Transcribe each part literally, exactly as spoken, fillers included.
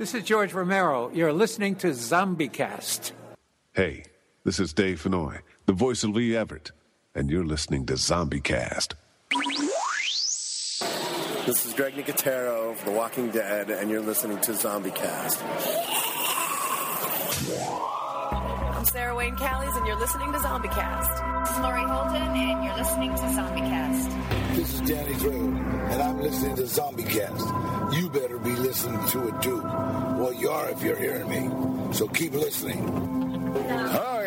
This is George Romero. You're listening to Zombie Cast. Hey, this is Dave Fennoy, the voice of Lee Everett, and you're listening to Zombie Cast. This is Greg Nicotero of The Walking Dead, and you're listening to Zombie Cast. I'm Sarah Wayne Callies, and you're listening to Zombie Cast. This is Lori Holden, and you're listening to Zombie Cast. This is Danny Drew, and I'm listening to Zombie Cast. You better be listening to it too. Well, you are if you're hearing me. So keep listening. Hi,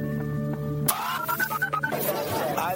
Hi,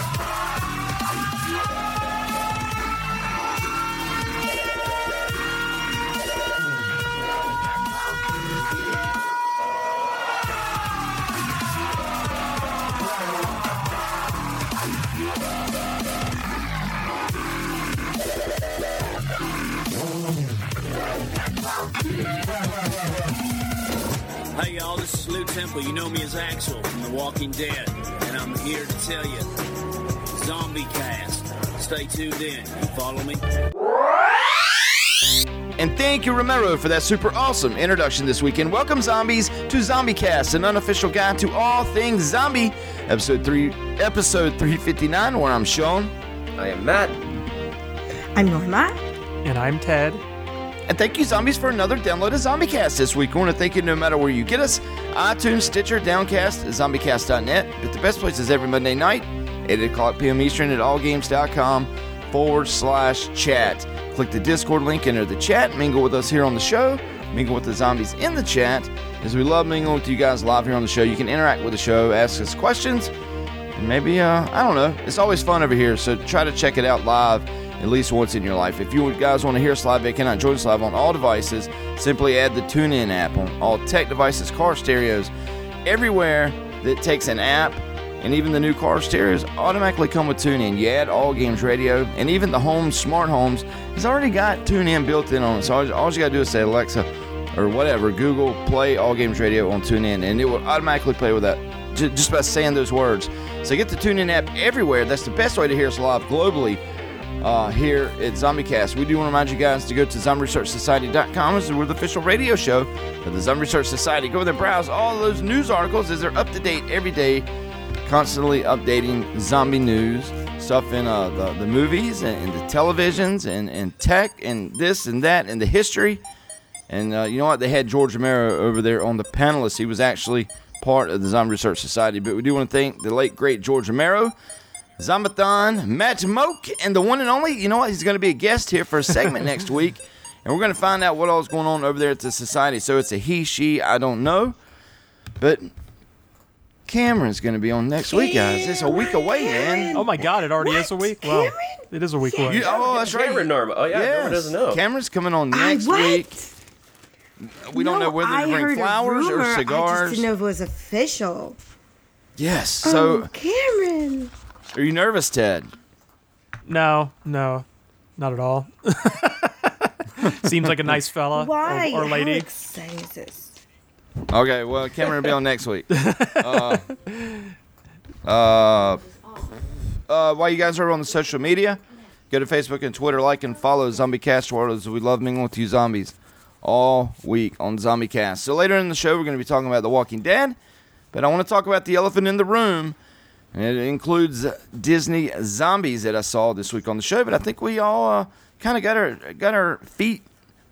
Hey y'all, this is Lou Temple. You know me as Axel from The Walking Dead, and I'm here to tell you, Zombie Cast. Stay tuned in. You follow me? And thank you, Romero, for that super awesome introduction this weekend. Welcome, zombies, to Zombie Cast, an unofficial guide to all things zombie. Episode three, episode three fifty-nine, where I'm Sean. I am Matt. I'm Norma. And I'm Ted. And thank you, zombies, for another download of ZombieCast this week. I want to thank you no matter where you get us. iTunes, Stitcher, Downcast, ZombieCast dot net. But the best place is every Monday night, eight o'clock p.m. Eastern at allgames.com forward slash chat. Click the Discord link, enter the chat, mingle with us here on the show, mingle with the zombies in the chat. As we love mingling with you guys live here on the show, you can interact with the show, ask us questions, and maybe, uh, I don't know. It's always fun over here, so try to check it out live at least once in your life. If you guys want to hear us live, they cannot join us live on all devices. Simply add the TuneIn app on all tech devices, car stereos, everywhere that takes an app, and even the new car stereos automatically come with TuneIn. You add All Games Radio, and even the home smart homes has already got TuneIn built in on it. So all, all you got to do is say Alexa or whatever, Google Play All Games Radio on TuneIn, and it will automatically play with that just by saying those words. So get the TuneIn app everywhere. That's the best way to hear us live globally. Uh, here at ZombieCast, we do want to remind you guys to go to zombie research society dot com. This is where the official radio show of the Zombie Research Society. Go there and browse all those news articles as they're up to date every day, constantly updating zombie news, stuff in uh, the, the movies and, and the televisions and, and tech and this and that and the history. And uh, you know what? They had George Romero over there on the panelists. He was actually part of the Zombie Research Society, but we do want to thank the late, great George Romero, Zombathon, Matt Moak, and the one and only. You know what? He's going to be a guest here for a segment next week, and we're going to find out what all is going on over there at the society. So it's a he, she, I don't know, but Cameron's going to be on next Cameron. week, guys. It's a week away, man. Oh my God! It already what? is a week. Wow, Cameron? It is a week away. You, oh, that's Cameron, right. Cameron Nerva. Oh yeah, yes. Norma doesn't know. Cameron's coming on next I, week. We no, don't know whether I to bring flowers or cigars. I just didn't know if it was official. Yes. So oh, Cameron. Are you nervous, Ted? No, no, not at all. Seems like a nice fella Why? or, or lady. Alex says this. Okay, well, Cameron will be on next week. Uh, uh, uh, while you guys are on the social media, go to Facebook and Twitter, like and follow ZombieCast World as we love mingling with you zombies all week on ZombieCast. So later in the show, we're going to be talking about The Walking Dead, but I want to talk about the elephant in the room. And it includes Disney zombies that I saw this week on the show, but I think we all uh, kind of got our got our feet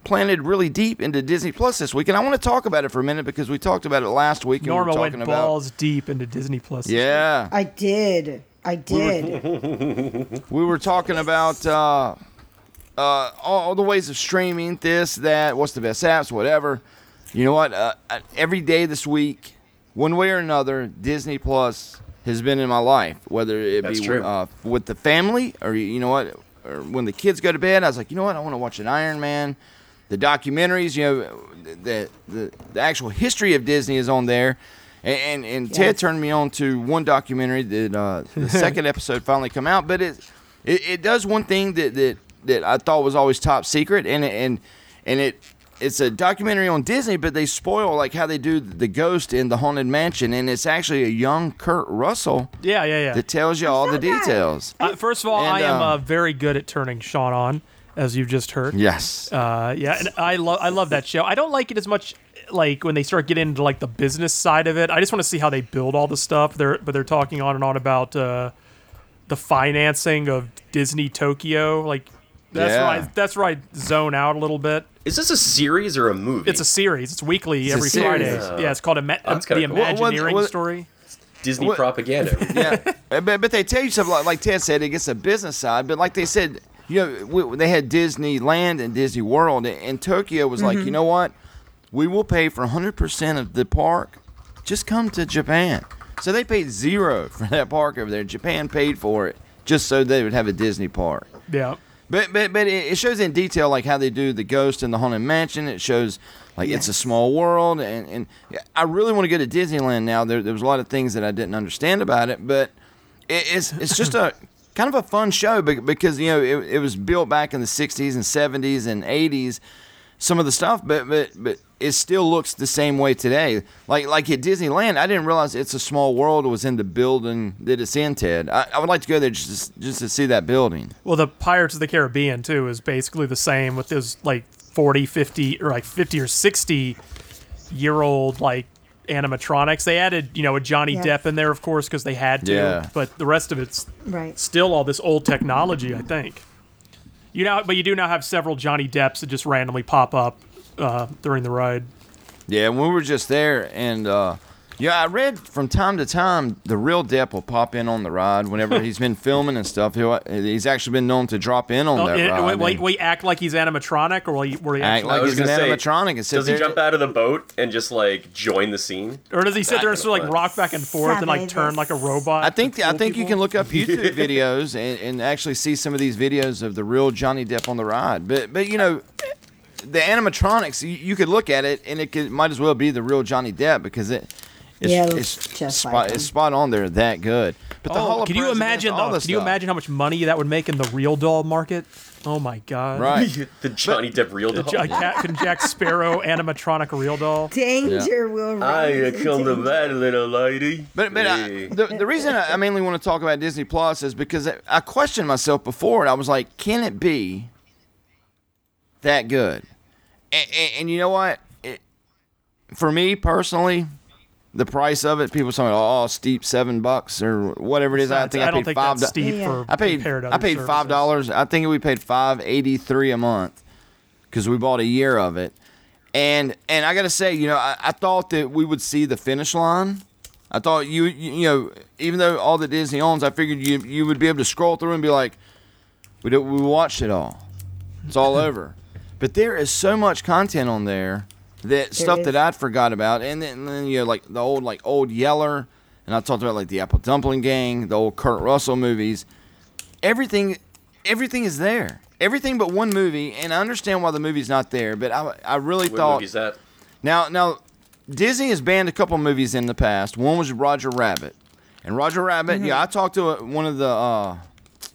planted really deep into Disney Plus this week, and I want to talk about it for a minute because we talked about it last week. And Norma we were talking went about, balls deep into Disney Plus. This yeah, week. I did, I did. We were, we were talking about uh, uh, all, all the ways of streaming, this, that, what's the best apps, whatever. You know what? Uh, every day this week, one way or another, Disney Plus has been in my life, whether it That's be true. Uh, with the family or, you know what, or when the kids go to bed, I was like, you know what, I want to watch an Iron Man. The documentaries, you know, the the, the actual history of Disney is on there. And and, and yes. Ted turned me on to one documentary that uh, the second episode finally come out. But it it, it does one thing that, that, that I thought was always top secret, and and and it it's a documentary on Disney, but they spoil like how they do the ghost in the Haunted Mansion, and it's actually a young Kurt Russell. Yeah, yeah, yeah. That tells you all the details. Uh, first of all, and, I am um, uh, very good at turning Sean on, as you've just heard. Yes. Uh, yeah, and I love I love that show. I don't like it as much, like when they start getting into like the business side of it. I just want to see how they build all the stuff. They're but they're talking on and on about uh, the financing of Disney Tokyo. Like that's yeah. where I, that's where I zone out a little bit. Is this a series or a movie? It's a series. It's weekly it's every Friday. Uh, yeah, it's called Ima- oh, the Imagineering cool. what, what, what, Story. Disney what, propaganda. Yeah, but, but they tell you something like, like Ted said. It gets a business side, but like they said. You know, they had Disneyland and Disney World, and Tokyo was mm-hmm. like, you know what? We will pay for one hundred percent of the park. Just come to Japan. So they paid zero for that park over there. Japan paid for it just so they would have a Disney park. Yeah. But but but it shows in detail like how they do the ghost in the Haunted Mansion. It shows like yes. it's a small world, and, and I really want to go to Disneyland now. There, there was a lot of things that I didn't understand about it, but it, it's it's just a... kind of a fun show because, you know, it, it was built back in the sixties and seventies and eighties, some of the stuff, but but but it still looks the same way today. Like like at Disneyland, I didn't realize It's a Small World was in the building that it's in, Ted. I, I would like to go there just, just to see that building. Well, the Pirates of the Caribbean, too, is basically the same with those, like, forty, fifty, or like fifty or sixty-year-old, like, animatronics. They added, you know, a Johnny yeah. Depp in there, of course, because they had to. Yeah. But the rest of it's right. still all this old technology, I think. You know, but you do now have several Johnny Depps that just randomly pop up uh, during the ride. Yeah, and we were just there, and uh, yeah, I read from time to time the real Depp will pop in on the ride whenever he's been filming and stuff. He'll, he's actually been known to drop in on oh, that it, ride. Wait, wait, wait, act like he's animatronic, or will he, will he act like he's an say, animatronic? And does he jump out of the boat and just like join the scene, or does he sit that there and sort of like rock back and forth Savage. and like turn like a robot? I think I think people? you can look up YouTube videos and, and actually see some of these videos of the real Johnny Depp on the ride. But but you know. The animatronics, you, you could look at it, and it could, might as well be the real Johnny Depp because it, it's, yeah, it's, just spot, like it's spot on. They're that good. But the oh, can you imagine? The, can stuff. you imagine how much money that would make in the real doll market? Oh my God! Right, the Johnny but, Depp real doll. The, Jack, Jack Sparrow animatronic real doll. Danger yeah. will rise. I come to that little lady. But but hey. I, the the reason I mainly want to talk about Disney Plus is because I, I questioned myself before, and I was like, can it be that good? And, and, and you know what? It, for me personally, the price of it, people say, "Oh, steep, seven bucks or whatever it is." So I think I, I paid think five. That's steep do- yeah. I paid. I paid services. five dollars. I think we paid five eighty three a month because we bought a year of it. And and I gotta say, you know, I, I thought that we would see the finish line. I thought you, you you know, even though all that Disney owns, I figured you you would be able to scroll through and be like, "We did, we watched it all. It's all over." But there is so much content on there that there stuff is. that I'd forgot about, and then, and then you know, like the old like Old Yeller, and I talked about like the Apple Dumpling Gang, the old Kurt Russell movies. Everything, everything is there. Everything but one movie, and I understand why the movie's not there. But I, I really what thought. What movie's that? Now, now, Disney has banned a couple movies in the past. One was Roger Rabbit, and Roger Rabbit. Mm-hmm. Yeah, I talked to a, one of the uh,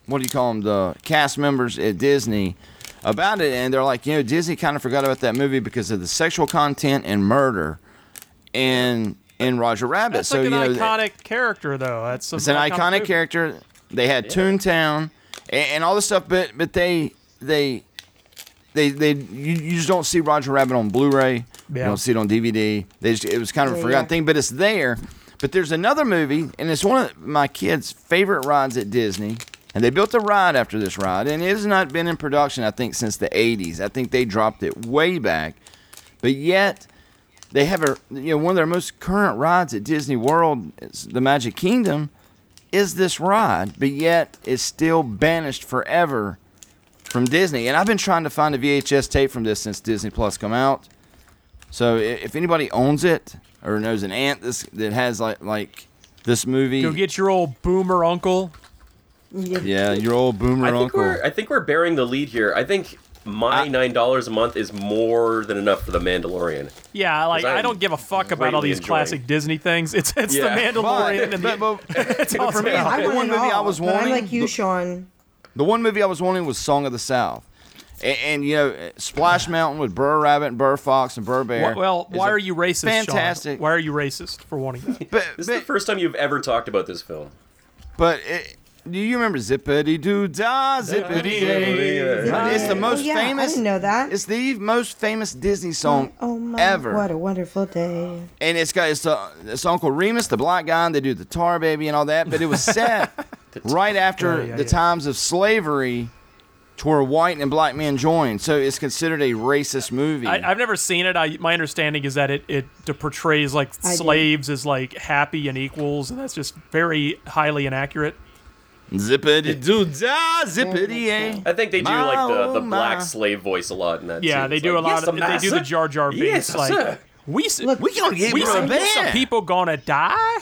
what do you call them? The cast members at Disney about it, and they're like, you know, Disney kind of forgot about that movie because of the sexual content and murder and in Roger Rabbit. That's so, like an you know, iconic character, though. That's it's an iconic movie. character. They had yeah. Toontown and, and all this stuff, but but they they they they you, you just don't see Roger Rabbit on Blu-ray. Yeah. You don't see it on D V D. They just, it was kind of yeah, a forgotten yeah. thing, but it's there. But there's another movie, and it's one of my kids' favorite rides at Disney. And they built a ride after this ride, and it has not been in production, I think, since the eighties. I think they dropped it way back. But yet, they have a you know one of their most current rides at Disney World, the Magic Kingdom, is this ride. But yet, it's still banished forever from Disney. And I've been trying to find a V H S tape from this since Disney Plus come out. So if anybody owns it or knows an aunt that has like like This movie. Go get your old boomer uncle. Yeah, your old boomer I think uncle. We're, I think we're bearing the lead here. I think my I, nine dollars a month is more than enough for The Mandalorian. Yeah, like I don't give a fuck about all these enjoying. classic Disney things. It's it's yeah. The Mandalorian. But, and the, but, but, it's but for me, I the one movie all, I was wanting. I like you, Sean. The one movie I was wanting was Song of the South. And, and, you know, Splash Mountain with Burr Rabbit and Burr Fox and Burr Bear. Well, why are you racist, fantastic. Sean? Why are you racist for wanting that? but, this but, is the first time you've ever talked about this film. But it, do you remember Zippity-Doo-Dah, Zippity-Doo-Dah? It's the most oh, yeah, famous. I didn't know that. It's the most famous Disney song oh, my, ever. What a wonderful day. And it's got it's, uh, it's Uncle Remus, the black guy, and they do the Tar Baby and all that. But it was set right after oh, yeah, the yeah. times of slavery, to where white and black men joined, so it's considered a racist movie. I, I've never seen it. I, my understanding is that it, it portrays like I slaves do. as like happy and equals, and that's just very highly inaccurate. Zippity doo da, zippity a. I think they do like the, the black slave voice a lot in that. Yeah, too. they it's do like, a lot yes, of. Nice, they do the Jar Jar Binks. Yes, like sir. we Look, we gonna get we some, some people gonna die.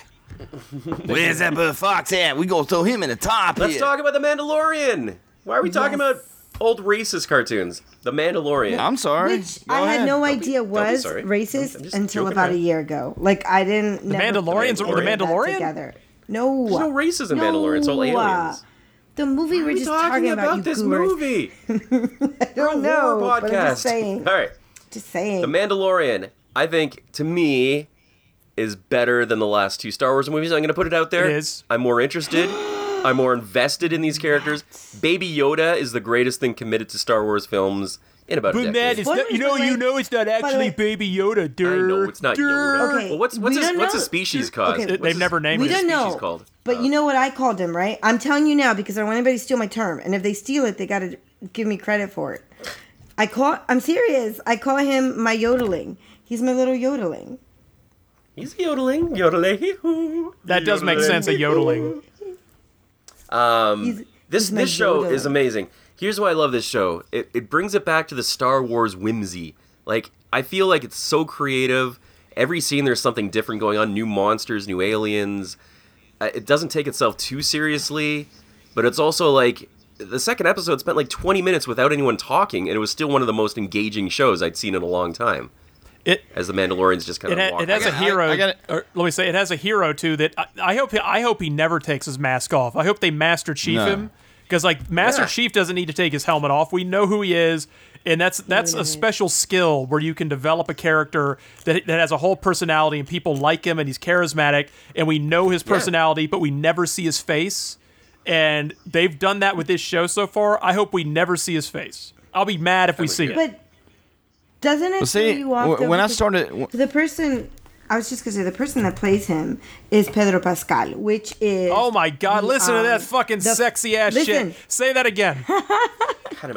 Where's that big fox at? We gonna throw him in the top. Let's here. talk about The Mandalorian. Why are we talking yes. about old racist cartoons? The Mandalorian. I'm sorry. Which Go I ahead. had no idea don't be, was racist I'm, I'm until about around. a year ago. Like, I didn't know. The Mandalorians or The Mandalorian? Together. No. There's no racism in no. Mandalorian. It's all aliens. The movie we're, we're just talking, talking about, about you this goobers. movie. I don't we're know. War podcast. But I'm just saying. All right. Just saying. The Mandalorian, I think, to me, is better than the last two Star Wars movies. I'm going to put it out there. It is. I'm more interested. I'm more invested in these characters. Baby Yoda is the greatest thing committed to Star Wars films in about but a decade. But Matt, you know, like, you know, it's not actually Baby Yoda. Durr, I know it's not durr. Yoda. Okay, well, what's what's his, what's his species called? Okay. They've his, never named his species know. called. But uh, you know what I called him, right? I'm telling you now because I don't want anybody to steal my term. And if they steal it, they got to give me credit for it. I call. I'm serious. I call him my yodeling. He's my little yodeling. He's yodeling. Yodeling. That does make sense. A yodeling. Um, he's, this he's this show is amazing. Here's why I love this show. It it brings it back to the Star Wars whimsy. Like, I feel like it's so creative. Every scene there's something different going on. New monsters, new aliens. Uh, it doesn't take itself too seriously. But it's also like, the second episode spent like twenty minutes without anyone talking. And it was still one of the most engaging shows I'd seen in a long time. It, as the Mandalorian's just kind it, of walking. It has a hero. I, I gotta, or let me say, it has a hero too. That I, I hope. He, I hope he never takes his mask off. I hope they Master Chief no. him because, like, Master yeah. Chief doesn't need to take his helmet off. We know who he is, and that's that's a special skill where you can develop a character that that has a whole personality and people like him and he's charismatic and we know his personality, yeah. but we never see his face. And they've done that with this show so far. I hope we never see his face. I'll be mad if we see it. But Doesn't it well, see, you off when I started... W- the person... I was just going to say, the person that plays him is Pedro Pascal, which is... Oh, my God. The, listen um, to that fucking the, sexy-ass listen. shit. Say that again. Pedro, Pedro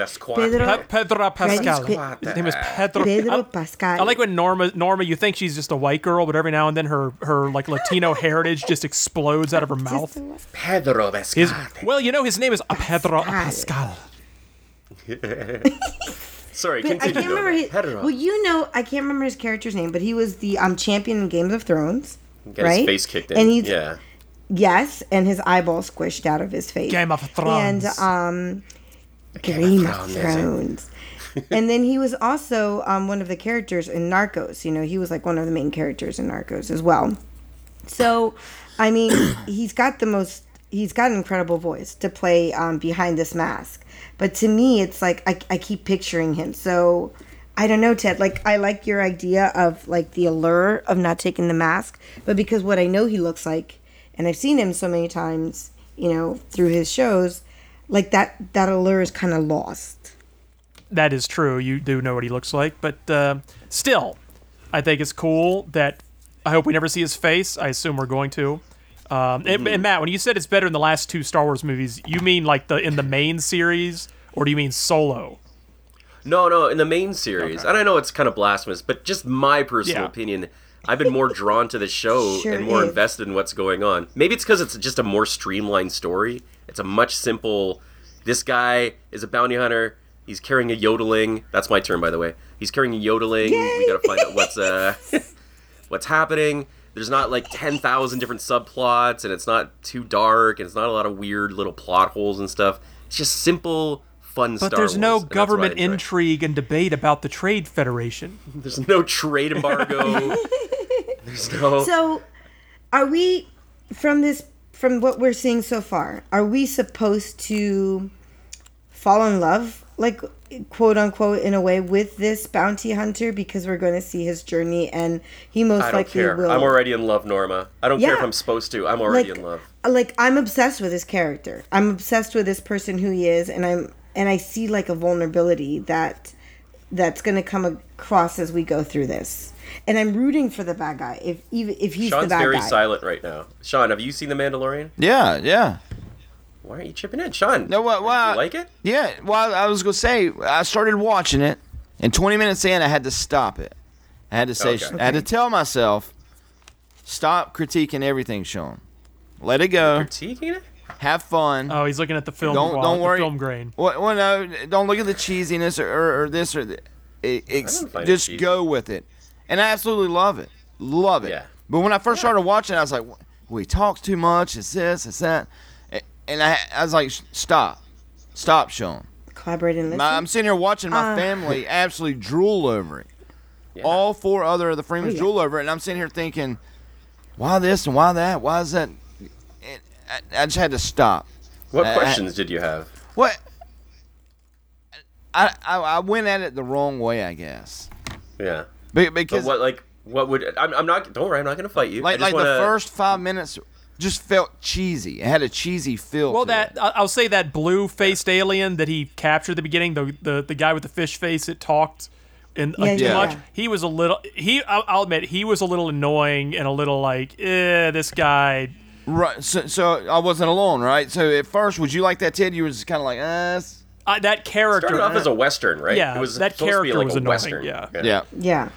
Pascal. Pe- His name is Pedro, Pedro Pascal. I, I like when Norma... Norma, you think she's just a white girl, but every now and then her, her like Latino heritage just explodes out of her mouth. Pedro Pascal. His, well, you know, his name is Pascal. Pedro Pascal. Sorry, but continue. I can't remember his, well, you know, I can't remember his character's name, but he was the um, champion in Game of Thrones. Got right? his face kicked in. And he's, yeah. Yes, and his eyeball squished out of his face. Game of Thrones. And um, Game, Game of Thrones. Thrones. And then he was also um, one of the characters in Narcos. You know, he was like one of the main characters in Narcos as well. So, I mean, he's got the most. He's got an incredible voice to play um, behind this mask. But to me, it's like I, I keep picturing him. So I don't know, Ted. Like, I like your idea of like the allure of not taking the mask. But because what I know he looks like, and I've seen him so many times, you know, through his shows, like that, that allure is kind of lost. That is true. You do know what he looks like. But uh, still, I think it's cool that I hope we never see his face. I assume we're going to. Um, and, and Matt, when you said it's better than the last two Star Wars movies, you mean like the in the main series, or do you mean solo? No, no, in the main series. Okay. And I know it's kind of blasphemous, but just my personal yeah. opinion, I've been more drawn to the show sure and more is. invested in what's going on. Maybe it's because it's just a more streamlined story. It's a much simple, this guy is a bounty hunter, he's carrying a yodeling. That's my term, by the way. He's carrying a yodeling. Yay! We gotta find out what's uh, what's happening. there's not like ten thousand different subplots, and it's not too dark, and it's not a lot of weird little plot holes and stuff. It's just simple, fun Star Wars. But there's no government intrigue and debate about the Trade Federation. There's no trade embargo. There's no... So, are we, from this, from what we're seeing so far, are we supposed to fall in love, like, quote unquote, in a way, with this bounty hunter, because we're going to see his journey, and he most likely will. I don't care. Will... I'm already in love, Norma. I don't yeah. care if I'm supposed to. I'm already like, in love. Like, I'm obsessed with his character. I'm obsessed with this person who he is, and I'm and I see like a vulnerability that that's going to come across as we go through this. And I'm rooting for the bad guy. If even if he's Sean's the bad guy. Sean's very silent right now. Sean, have you seen The Mandalorian? Yeah, yeah. Why aren't you chipping in, Sean? No, well, well, do you like it? Yeah, well, I was gonna say I started watching it, and twenty minutes in, I had to stop it. I had to say, okay. I had to tell myself, stop critiquing everything, Sean. Let it go. You're critiquing it. Have fun. Oh, he's looking at the film. Don't, wall, don't worry. The film grain. Well, well, no, don't look at the cheesiness or, or, or this or that. Just it go with it. And I absolutely love it. Love it. Yeah. But when I first yeah. started watching it, I was like, we talk too much. It's this, it's that. And I, I was like, stop. Stop, Sean. Collaborate and listen. My, I'm sitting here watching my uh, family absolutely drool over it. Yeah. All four other of the Freemans oh, yeah. drool over it. And I'm sitting here thinking, why this and why that? Why is that? It, I, I just had to stop. What I, questions I, did you have? What? I, I I went at it the wrong way, I guess. Yeah. Be, because but what, like, what would... I'm, I'm not... Don't worry, I'm not going to fight you. Like, like wanna... the first five minutes... Just felt cheesy. It had a cheesy feel. Well, to that it. I'll say that blue-faced alien that he captured at the beginning, the the, the guy with the fish face that talked, and yeah, yeah. much. He was a little. He I'll, I'll admit he was a little annoying and a little like, eh, this guy. Right. So, so I wasn't alone, right? So at first, would you like that, Ted? You were just kind of like, uh, uh that character started off as a western, right? Yeah, it was that character to be like was a annoying. Western. Yeah. Yeah. Yeah. yeah.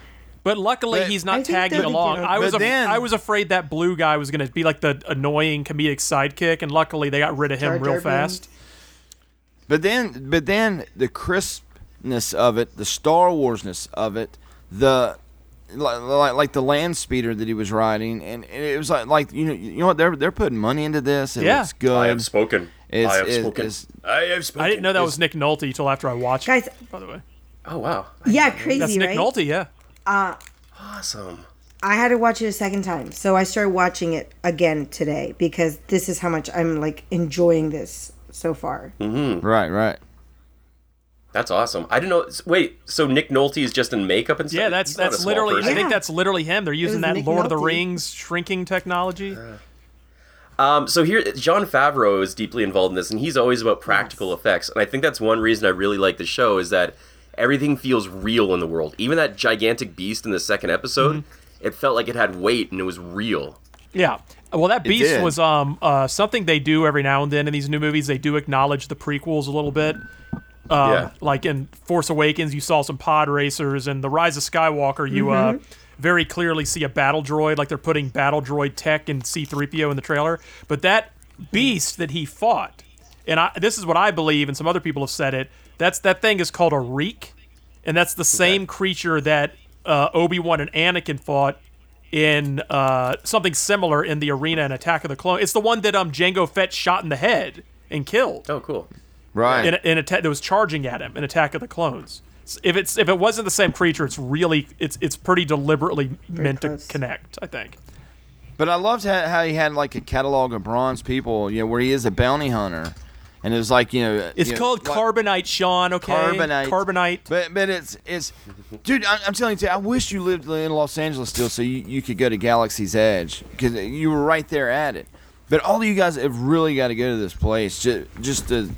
But luckily, but he's not tagging along. I was, af- then, I was afraid that blue guy was going to be like the annoying comedic sidekick, and luckily they got rid of him Jar Jar real fast. But then, but then the crispness of it, the Star Warsness of it, the like, like the land speeder that he was riding, and it was like, like you know, you know what? They're they're putting money into this. It yeah. looks good. I have spoken. It's, I have it's, spoken. It's, I have spoken. I didn't know that it's, was Nick Nolte until after I watched. Guys, it, by the way. Oh wow. Yeah, crazy. That's Nick right? Nolte. Yeah. Uh, awesome. I had to watch it a second time, so I started watching it again today because this is how much I'm like enjoying this so far. Mm-hmm. Right, right. That's awesome. I didn't know. Wait, so Nick Nolte is just in makeup and stuff? Yeah, that's He's that's literally. Yeah. I think that's literally him. They're using that Nick Lord Nolte. Of the Rings shrinking technology. Uh. Um, so here, Jon Favreau is deeply involved in this, and he's always about practical yes. effects, and I think that's one reason I really like the show is that. Everything feels real in the world. Even that gigantic beast in the second episode, mm-hmm. it felt like it had weight and it was real. Yeah. Well, that beast was um uh, something they do every now and then in these new movies. They do acknowledge the prequels a little bit. Um, yeah. Like in Force Awakens, you saw some pod racers. And The Rise of Skywalker, you mm-hmm. uh, very clearly see a battle droid. Like they're putting battle droid tech and C three P O in the trailer. But that beast that he fought, and I, this is what I believe, and some other people have said it, That's that thing is called a reek, and that's the same okay. creature that uh, Obi-Wan and Anakin fought in uh, something similar in the arena in Attack of the Clones. It's the one that um, Jango Fett shot in the head and killed. Oh, cool! Right. In, in atta- that was charging at him in Attack of the Clones. So if it's if it wasn't the same creature, it's really it's it's pretty deliberately Very meant close. To connect, I think. But I loved how he had like a catalog of bronze people, you know, where he is a bounty hunter. And it was like, you know... It's you called know, Carbonite, like, Sean, okay? Carbonite. Carbonite. But but it's... it's, Dude, I, I'm telling you, I wish you lived in Los Angeles still so you, you could go to Galaxy's Edge. Because you were right there at it. But all of you guys have really got to go to this place. Just, just the,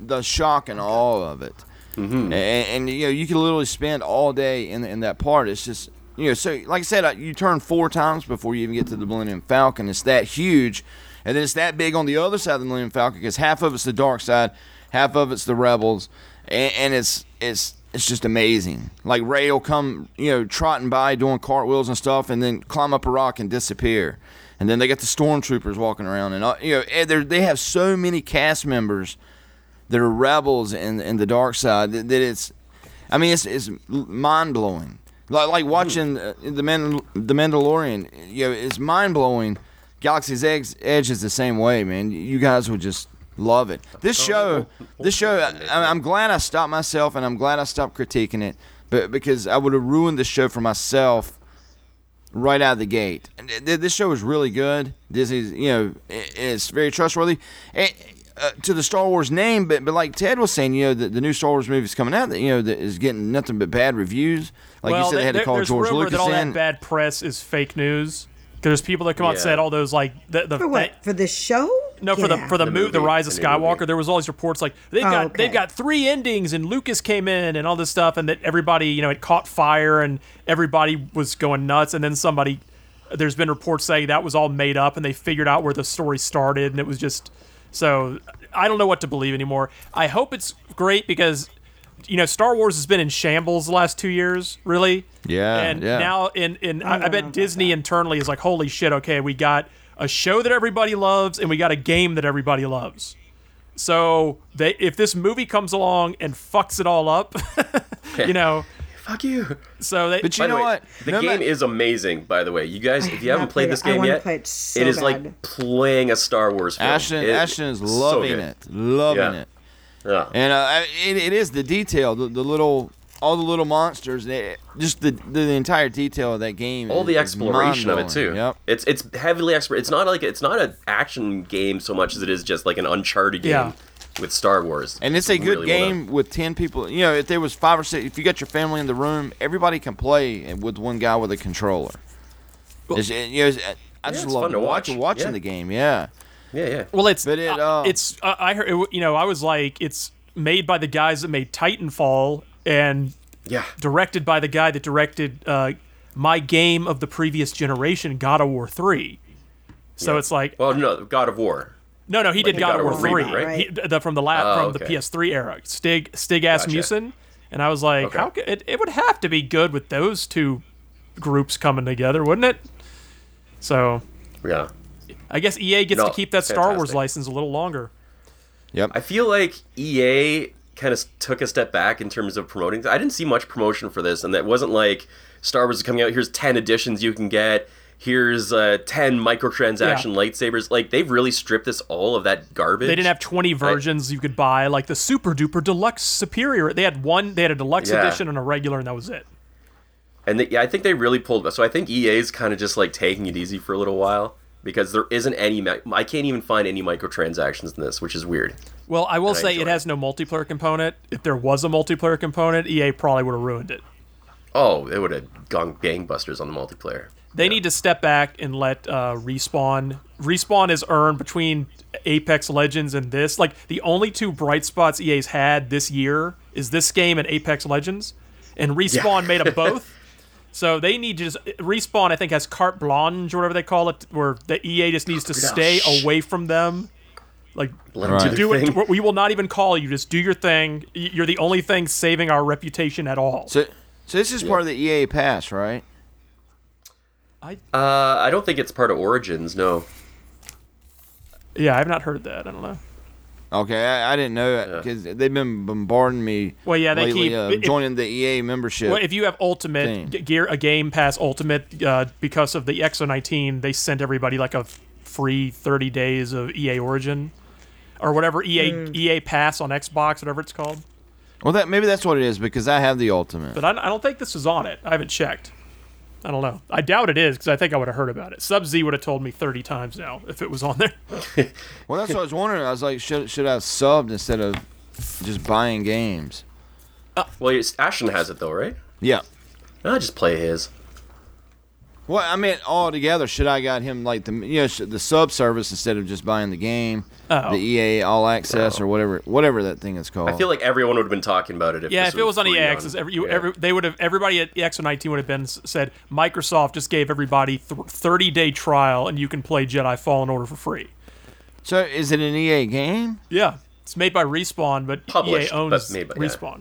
the shock and awe of it. Mm-hmm. And, and, you know, you can literally spend all day in in that part. It's just... You know, so, like I said, you turn four times before you even get to the Millennium Falcon. It's that huge... And then it's that big on the other side of the Millennium Falcon because half of it's the dark side, half of it's the rebels, and, and it's it's it's just amazing. Like Ray will come, you know, trotting by doing cartwheels and stuff, and then climb up a rock and disappear. And then they got the stormtroopers walking around, and you know, and they have so many cast members that are rebels in in the dark side that, that it's, I mean, it's it's mind blowing. Like, like watching uh, the Man- the Mandalorian, you know, it's mind blowing. Galaxy's Edge is the same way, man. You guys would just love it. This show, this show. I, I'm glad I stopped myself, and I'm glad I stopped critiquing it, but because I would have ruined the show for myself right out of the gate. And th- this show is really good. Disney's, you know, it, it's very trustworthy. It, Uh, to the Star Wars name, but but like Ted was saying, you know, the, the new Star Wars movie is coming out that, you know, that is getting nothing but bad reviews. Like well, you said, they had there, to call George Lucas in. There's rumor that all that bad press is fake news. There's people that come yeah. out and said all those like the, the for what that, for the show? No, yeah. for the for the, the movie, The Rise of the Skywalker. Movie. There was all these reports like they've got oh, okay. they've got three endings and Lucas came in and all this stuff and that everybody, you know, it caught fire and everybody was going nuts and then somebody. There's been reports saying that was all made up and they figured out where the story started and it was just. So I don't know what to believe anymore. I hope it's great because, you know, Star Wars has been in shambles the last two years, really. Yeah, and yeah. now in, in I, I, I bet Disney that. internally is like, holy shit, okay, we got a show that everybody loves and we got a game that everybody loves. So they, if this movie comes along and fucks it all up, you know... Fuck you. So they, but you by know the way, what? The no, game man. is amazing, by the way. You guys, if you haven't played, played this game yet, it, so it is bad. Like playing a Star Wars film. Ashton, it, Ashton is loving so it. Loving yeah. it. Yeah. And uh, it, it is the detail, the, the little, all the little monsters, they, just the, the the entire detail of that game. All is, the exploration of it, too. Yep. It's it's heavily explored. It's not like it's not an action game so much as it is just like an Uncharted game. Yeah. With Star Wars, and it's a good really game well with ten people. You know, if there was five or six, if you got your family in the room, everybody can play with one guy with a controller. Well, it's, it, you know, it's, I just yeah, love watch. watch, watching yeah. the game. Yeah, yeah, yeah. Well, it's but it, uh, it's uh, I heard it, you know I was like it's made by the guys that made Titanfall and yeah. directed by the guy that directed uh, my game of the previous generation, God of War three. So yeah. it's like well, no, God of War. No, no, he like did God of War three, right? He, the, from the lab, oh, from okay. the P S three era. Stig Stig Asmussen, gotcha. And I was like, okay. how could, it, it would have to be good with those two groups coming together, wouldn't it? So, yeah, I guess E A gets no, to keep that Star fantastic. Wars license a little longer. Yep, I feel like E A kind of took a step back in terms of promoting. I didn't see much promotion for this, and that wasn't like Star Wars is coming out. Here's ten editions you can get. Here's uh, ten microtransaction yeah. lightsabers. Like, they've really stripped this all of that garbage. They didn't have twenty versions I, you could buy, like the super duper deluxe superior. They had one, they had a deluxe yeah. edition and a regular, and that was it. And they, yeah, I think they really pulled back. So I think E A's kind of just like taking it easy for a little while because there isn't any, I can't even find any microtransactions in this, which is weird. Well, I will and say I it has no multiplayer component. If there was a multiplayer component, E A probably would have ruined it. Oh, it would have gone gangbusters on the multiplayer. They yeah. need to step back and let uh, Respawn. Respawn is earned between Apex Legends and this. Like, the only two bright spots E A's had this year is this game and Apex Legends. And Respawn yeah. made them both. So they need to just... Respawn, I think, has carte blanche, or whatever they call it, where the E A just needs to stay away from them. Like, right. to do it, to, we will not even call you. Just do your thing. You're the only thing saving our reputation at all. So, so this is yeah. part of the E A Pass, right? I uh I don't think it's part of Origins, no. Yeah, I've not heard that. I don't know. Okay, I, I didn't know that because yeah. they've been bombarding me. Well, yeah, they lately, keep uh, if, joining the E A membership. Well, if you have Ultimate thing. Gear, a Game Pass Ultimate, uh, because of the X O nineteen, they sent everybody like a free thirty days of E A Origin or whatever E A mm. E A Pass on Xbox, whatever it's called. Well, that maybe that's what it is because I have the Ultimate, but I, I don't think this is on it. I haven't checked. I don't know. I doubt it is because I think I would have heard about it. Sub-Z would have told me thirty times now if it was on there. Well, that's what I was wondering. I was like, should should I have subbed instead of just buying games? Uh, well, Ashton has it though, right? Yeah. I just play his. Well, I meant all together. Should I got him like the you know the sub service instead of just buying the game, Uh-oh. the E A All Access Uh-oh. or whatever whatever that thing is called? I feel like everyone would have been talking about it. If yeah, if it was on E A Access, every, you, yeah. every, they would have everybody at X O nineteen would have been said Microsoft just gave everybody thirty day trial and you can play Jedi Fallen Order for free. So is it an E A game? Yeah, it's made by Respawn, but Published, E A owns but by, Respawn. Yeah.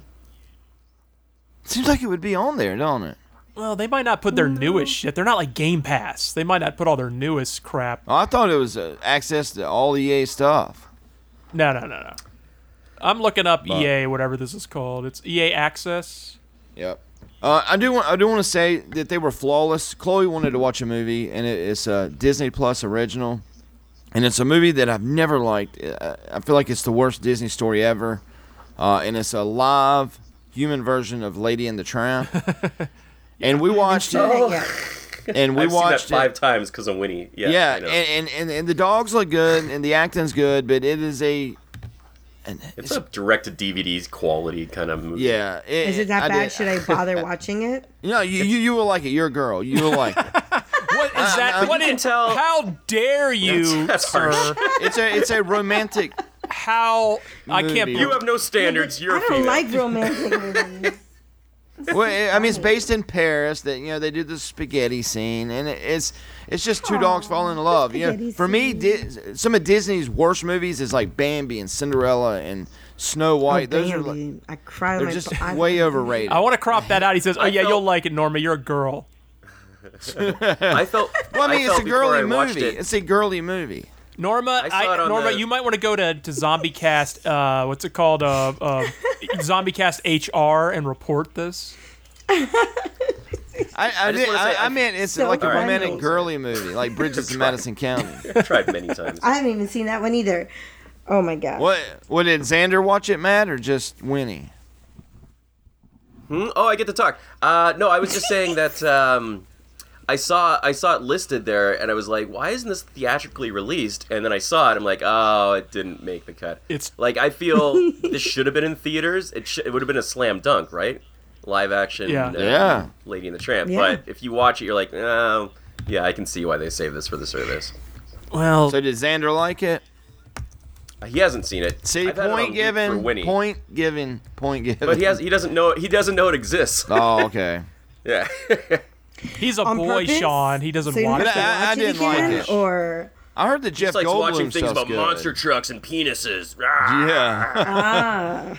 Seems like it would be on there, don't it? Well, they might not put their newest shit. They're not like Game Pass. They might not put all their newest crap. Oh, I thought it was uh, access to all E A stuff. No, no, no, no. I'm looking up but. E A, whatever this is called. It's E A Access. Yep. Uh, I do want I do want to say that they were flawless. Chloe wanted to watch a movie, and it, it's a Disney Plus original, and it's a movie that I've never liked. I feel like it's the worst Disney story ever, uh, and it's a live human version of Lady and the Tramp. And we watched it. And we I've watched seen that five it. times because of Winnie. Yeah, yeah, and, and, and, and the dogs look good, and the acting's good, but it is a... And it's, it's a direct-to-D V D quality kind of movie. Yeah. It, Is it that I bad? Did. Should I bother watching it? No, you, you you will like it. You're a girl. You will like it. What is uh, that? Uh, what in, tell... How dare you, that's, that's sir? It's a, it's a romantic How... Movie. I can't... You have no standards. You're I don't female. like romantic movies. Well, I mean, it's based in Paris. That you know they do the spaghetti scene, and it's it's just two Aww, dogs falling in love. You know, for me, Di- some of Disney's worst movies is like Bambi and Cinderella and Snow White. Oh, Those Bambi. are like I cry. They're like, just I, way overrated. I want to crop that out. He says, "Oh yeah, you'll like it, Norma. You're a girl." I felt. Well, I mean, I it's a girly movie. It. It's a girly movie. Norma, I I, Norma, the... you might want to go to, to Zombie Cast. Uh, what's it called? Uh, uh, Zombie Cast H R and report this. I I, I, did, I, I meant it's so like a right. romantic girly movie, like Bridges to Madison County. I've tried many times. I haven't even seen that one either. Oh my god! What? What did Xander watch it, Matt, or just Winnie? Hmm? Oh, I get to talk. Uh, no, I was just saying that. Um, I saw I saw it listed there, and I was like, why isn't this theatrically released? And then I saw it, and I'm like, oh, it didn't make the cut. It's Like, I feel this should have been in theaters. It sh- it would have been a slam dunk, right? Live action yeah. Uh, yeah. Lady and the Tramp. Yeah. But if you watch it, you're like, oh, yeah, I can see why they saved this for the service. Well, so did Xander like it? He hasn't seen it. See, point given, point given, point given. But he, has, he, doesn't know, he doesn't know it exists. Oh, okay. Yeah. He's a on boy, purpose? Sean. He doesn't so watch it. But I, I, I didn't again, like it. Or... I heard that Jeff Goldblum stuff's good. watching things about good. monster trucks and penises. Yeah. ah.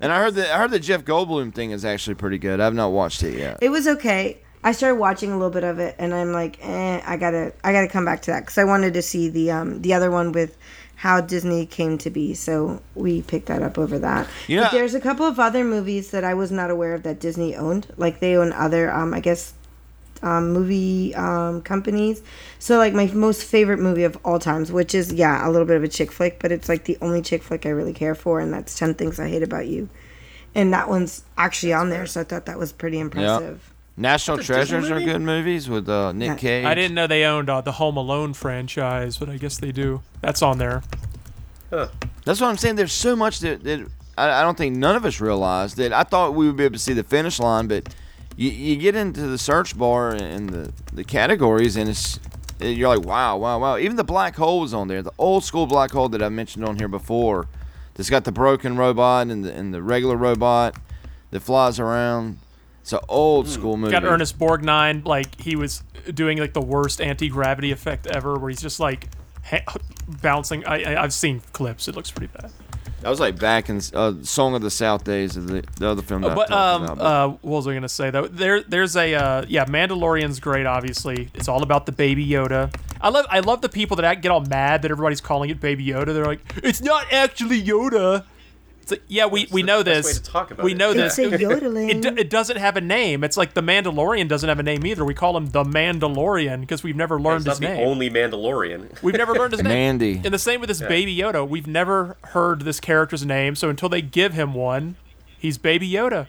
And I heard that I heard the Jeff Goldblum thing is actually pretty good. I've not watched it yet. It was okay. I started watching a little bit of it, and I'm like, eh, I gotta, I gotta come back to that because I wanted to see the um, the other one with how Disney came to be. So we picked that up over that. Yeah. But there's a couple of other movies that I was not aware of that Disney owned. Like they own other, um, I guess, um, movie um, companies. So like my most favorite movie of all times, which is, yeah, a little bit of a chick flick, but it's like the only chick flick I really care for. And that's ten Things I Hate About You. And that one's actually that's on there. Fair. So I thought that was pretty impressive. Yep. National Treasures are good movies with uh, Nick Cage. I didn't know they owned uh, the Home Alone franchise, but I guess they do. That's on there. Huh. That's what I'm saying. There's so much that, that I, I don't think none of us realized that I thought we would be able to see the finish line, but you, you get into the search bar and the, the categories, and it's you're like, wow, wow, wow. Even the black hole was on there, the old school black hole that I mentioned on here before. That's got the broken robot and the, and the regular robot that flies around. It's an old school movie. Got Ernest Borgnine, like he was doing like the worst anti-gravity effect ever, where he's just like ha- bouncing. I, I I've seen clips. It looks pretty bad. That was like back in uh, Song of the South days of the, the other film. That oh, but um, about, but. Uh, what was I gonna say though? There there's a uh, yeah, Mandalorian's great. Obviously, it's all about the Baby Yoda. I love I love the people that get all mad that everybody's calling it Baby Yoda. They're like, it's not actually Yoda. It's like, yeah, we, we know this. We know this. It, it, it doesn't have a name. It's like The Mandalorian doesn't have a name either. We call him The Mandalorian because we've never learned his name. He's not the only Mandalorian. We've never learned his name. Mandy. And the same with this yeah. Baby Yoda. We've never heard this character's name, so until they give him one, he's Baby Yoda.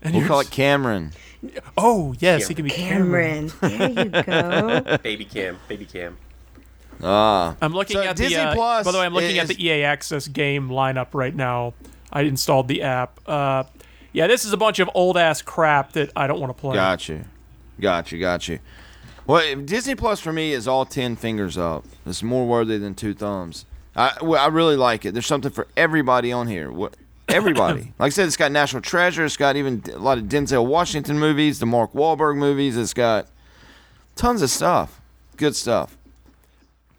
And we'll call it Cameron. Oh, yes, Cameron. He can be Cameron. Cameron. There you go. Baby Cam. Baby Cam. Ah. I'm looking so at Disney the. Uh, Plus by the way, I'm looking is, at the E A Access game lineup right now. I installed the app. Uh, yeah, this is a bunch of old ass crap that I don't want to play. Got you, got you, got you. Well, Disney Plus for me is all ten fingers up. It's more worthy than two thumbs. I well, I really like it. There's something for everybody on here. What everybody? Like I said, it's got National Treasure. It's got even a lot of Denzel Washington movies, the Mark Wahlberg movies. It's got tons of stuff. Good stuff.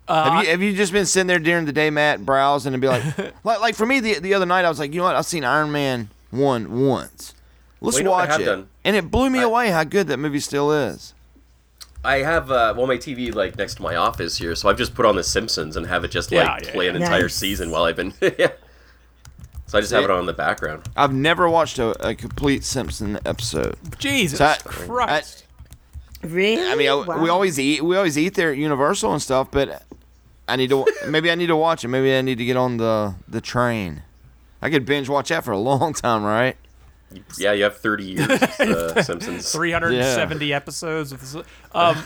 Uh, have you have you just been sitting there during the day, Matt, browsing and be like, like, like for me the the other night I was like, you know what, I've seen Iron Man one once. Let's well, watch it, done. and it blew me I, away how good that movie still is. I have uh, well my T V like next to my office here, so I've just put on The Simpsons and have it just like yeah, yeah, play yeah. an nice. entire season while I've been. yeah. So I just have it on in the background. I've never watched a, a complete Simpson episode. Jesus so I, Christ! I, really? I mean, I, wow. we always eat. We always eat there at Universal and stuff. But I need to. Maybe I need to watch it. Maybe I need to get on the the train. I could binge watch that for a long time, right? Yeah, you have thirty years of uh, Simpsons. Three hundred and seventy yeah. episodes. Of, um,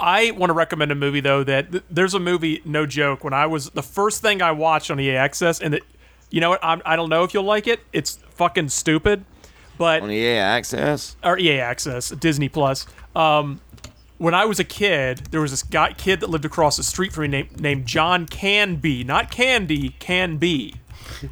I want to recommend a movie though. That th- there's a movie. No joke. When I was the first thing I watched on E A Access, and it. You know what? I'm, I don't know if you'll like it. It's fucking stupid, but on E A Access or E A Access, Disney Plus. Um, when I was a kid, there was this guy, kid that lived across the street from me named, named John Canby, not Candy, Canby.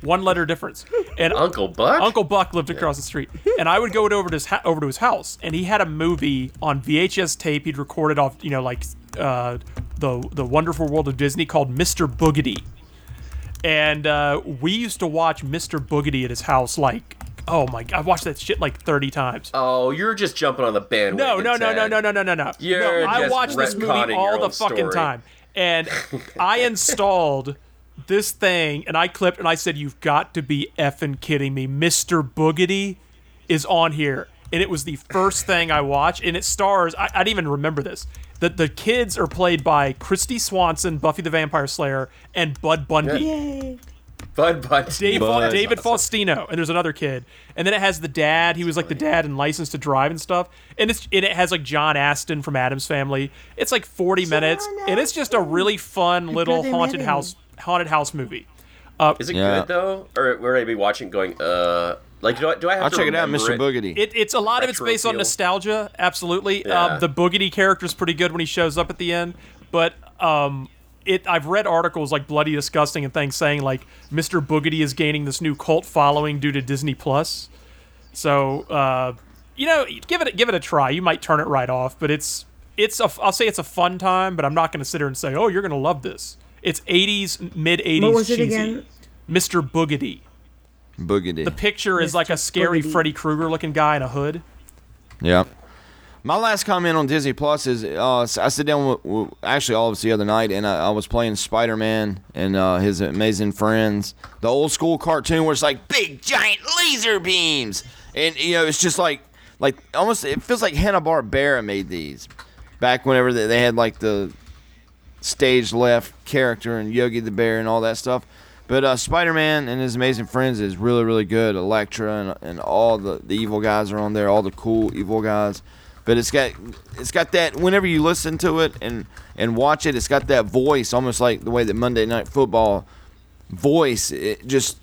One letter difference. And Uncle Buck. Uncle Buck lived across the street, and I would go over to his ha- over to his house, and he had a movie on V H S tape. He'd recorded off, you know, like uh, the the Wonderful World of Disney called Mister Boogedy. And uh, we used to watch Mister Boogedy at his house, like, oh my God, I've watched that shit like thirty times. Oh, you're just jumping on the bandwagon. No, no, no, no, no, no, no, no, no. You're no, I watched this movie all the fucking story. time. And I installed this thing, and I clipped, and I said, you've got to be effing kidding me. Mister Boogedy is on here. And it was the first thing I watched, and it stars, I, I didn't even remember this. The, the kids are played by Christy Swanson, Buffy the Vampire Slayer, and Bud Bundy. Yay. Bud Bundy. Dave, Bud. David awesome. Faustino, and there's another kid. And then it has the dad. He was like the dad in License to Drive and stuff. And, it's, and it has like John Astin from Addams Family. It's like forty John minutes, Astin. And it's just a really fun little haunted house haunted house movie. Uh, Is it yeah. good, though? Or would I be watching going, uh... Like, do I, do I have I'll to check it out, Mister Boogedy. It, it's a lot Retro of it's based feel. on nostalgia, absolutely. Yeah. Um, the Boogedy character's pretty good when he shows up at the end, but um, it. I've read articles like Bloody Disgusting and things saying like Mister Boogedy is gaining this new cult following due to Disney Plus. So uh, you know, give it give it a try. You might turn it right off, but it's it's a, I'll say it's a fun time, but I'm not going to sit here and say, oh, you're going to love this. It's eighties, mid eighties. What was cheesy. It again? Mister Boogedy. Boogedy. The picture is like a scary Boogedy. Freddy Krueger looking guy in a hood. Yeah. My last comment on Disney Plus is uh, I sat down with, with actually all of us the other night, and I, I was playing Spider-Man and uh, his amazing friends. The old school cartoon where it's like big giant laser beams, and you know it's just like like almost it feels like Hanna-Barbera made these back whenever they, they had like the stage left character and Yogi the Bear and all that stuff. But uh, Spider-Man and his amazing friends is really, really good. Elektra and, and all the, the evil guys are on there, all the cool evil guys. But it's got it's got that, whenever you listen to it and, and watch it, it's got that voice, almost like the way that Monday Night Football voice, it just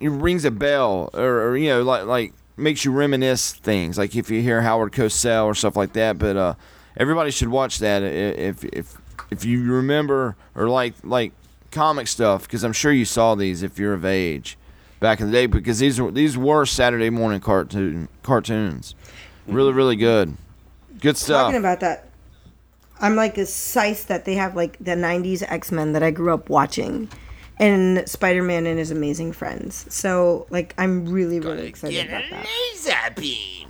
it rings a bell or, or you know, like, like makes you reminisce things, like if you hear Howard Cosell or stuff like that. But uh, everybody should watch that if if if you remember or like like, comic stuff, because I'm sure you saw these if you're of age back in the day, because these were these were Saturday morning cartoon cartoons. Really, really good. Good stuff. Talking about that, I'm like a size that they have like the nineties X-Men that I grew up watching and Spider-Man and his amazing friends. So like I'm really, really excited about that. Get a laser beam.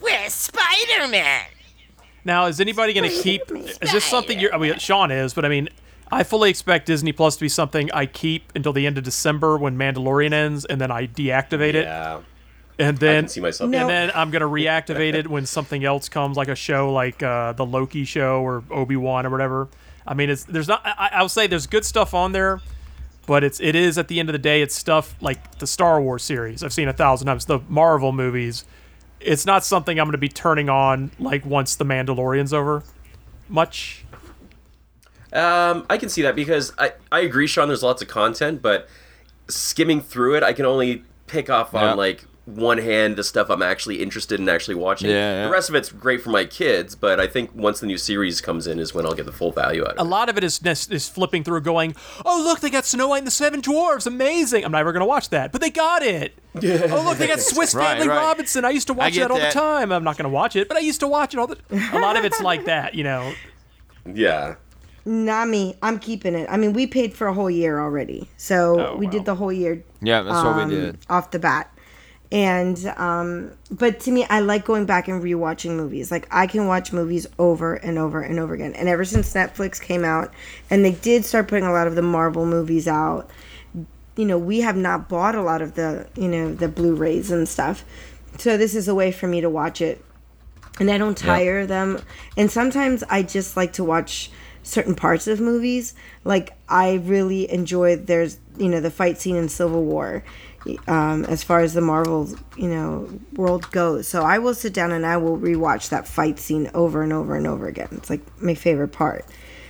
We're Spider-Man. Now is anybody going to keep Spider-Man. Is this something you're I mean Sean is, but I mean I fully expect Disney Plus to be something I keep until the end of December when Mandalorian ends, and then I deactivate it. Yeah. And then I can see myself. And no. then I'm going to reactivate it when something else comes, like a show like uh, the Loki show or Obi-Wan or whatever. I mean, it's there's not. I, I'll say there's good stuff on there, but it's it is at the end of the day, it's stuff like the Star Wars series I've seen a thousand times, the Marvel movies. It's not something I'm going to be turning on like once the Mandalorian's over, much. Um, I can see that because I, I agree, Sean, there's lots of content, but skimming through it, I can only pick off on, yeah. like, one hand the stuff I'm actually interested in actually watching. Yeah, yeah. The rest of it's great for my kids, but I think once the new series comes in is when I'll get the full value out of it. A lot of it is is flipping through going, oh, look, they got Snow White and the Seven Dwarves. Amazing. I'm never going to watch that, but they got it. Yeah. Oh, look, they got Swiss right, Family right. Robinson. I used to watch that all that. the time. I'm not going to watch it, but I used to watch it all the time. A lot of it's like that, you know. Yeah. Not me. I'm keeping it. I mean, we paid for a whole year already, so oh, we wow. did the whole year. Yeah, that's um, what we did off the bat. And um, but to me, I like going back and rewatching movies. Like I can watch movies over and over and over again. And ever since Netflix came out, and they did start putting a lot of the Marvel movies out, you know, we have not bought a lot of the, you know, the Blu-rays and stuff. So this is a way for me to watch it. And I don't tire yeah. them. And sometimes I just like to watch certain parts of movies. Like, I really enjoy, there's, you know, the fight scene in Civil War, um, as far as the Marvel, you know, world goes. So I will sit down and I will rewatch that fight scene over and over and over again. It's like my favorite part.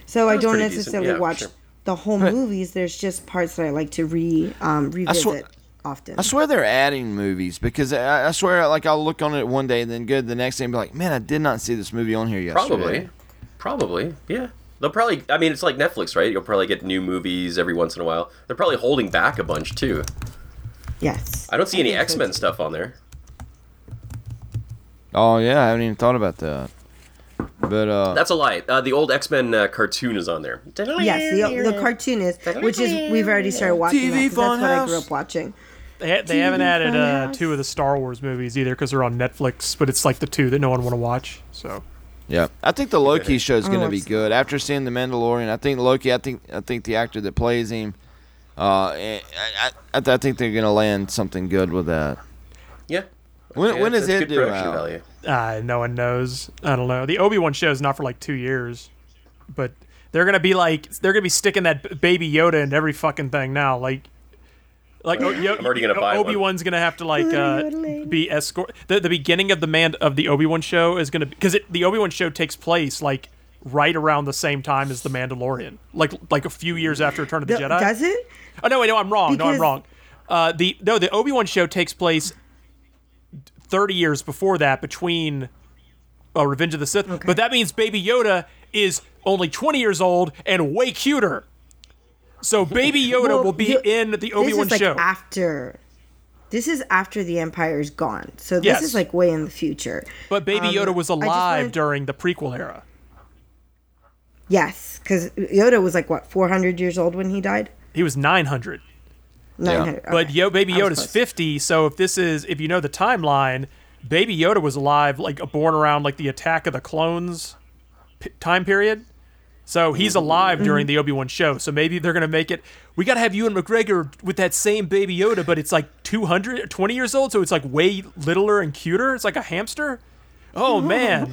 So That's I don't necessarily yeah, watch sure. the whole movies. There's just parts that I like to re um, revisit. Often. I swear they're adding movies, because I, I swear, like, I'll look on it one day and then go to the next day and be like, man, I did not see this movie on here yesterday. Probably. Probably, yeah. They'll probably, I mean, it's like Netflix, right? You'll probably get new movies every once in a while. They're probably holding back a bunch, too. Yes. I don't see I any X-Men so stuff on there. Oh, yeah, I haven't even thought about that. But uh, that's a lie. Uh, the old X-Men uh, cartoon is on there. Yes, the, the cartoon is, which is, we've already started watching that, that's what I grew up watching. They, they haven't added uh, two of the Star Wars movies either, because they're on Netflix, but it's like the two that no one want to watch. So, yeah, I think the Loki show is going to be good. After seeing The Mandalorian, I think Loki, I think I think the actor that plays him, uh, I, I, I think they're going to land something good with that. Yeah. When okay, when is it due out? Uh, no one knows. I don't know. The Obi-Wan show is not for like two years, but they're gonna be like they're gonna be sticking that baby Yoda in every fucking thing now. Like, like oh, Yo- I'm already gonna buy Obi-Wan's one. Gonna have to like uh, be escort. The, the beginning of the man of the Obi-Wan show is gonna be, because the Obi-Wan show takes place like right around the same time as the Mandalorian, like like a few years after Return of the, the Jedi. Does it? Oh no, wait, no, I'm wrong. Because... No, I'm wrong. Uh, the no, the Obi-Wan show takes place thirty years before that, between uh, Revenge of the Sith. Okay. But that means Baby Yoda is only twenty years old and way cuter. So Baby Yoda well, will be you, in the Obi-Wan like show. After, this is after the Empire is gone. So this yes. is like way in the future. But Baby um, Yoda was alive wanted... during the prequel era. Yes, because Yoda was like, what, four hundred years old when he died? He was nine hundred. Yeah. Okay. But yo, Baby Yoda's fifty, so if this is, if you know the timeline, Baby Yoda was alive, like born around like the Attack of the Clones p- time period. So he's alive mm-hmm. during the Obi-Wan show. So maybe they're gonna make it. We gotta have Ewan McGregor with that same Baby Yoda, but it's like two hundred twenty years old, so it's like way littler and cuter. It's like a hamster. Oh mm-hmm. man.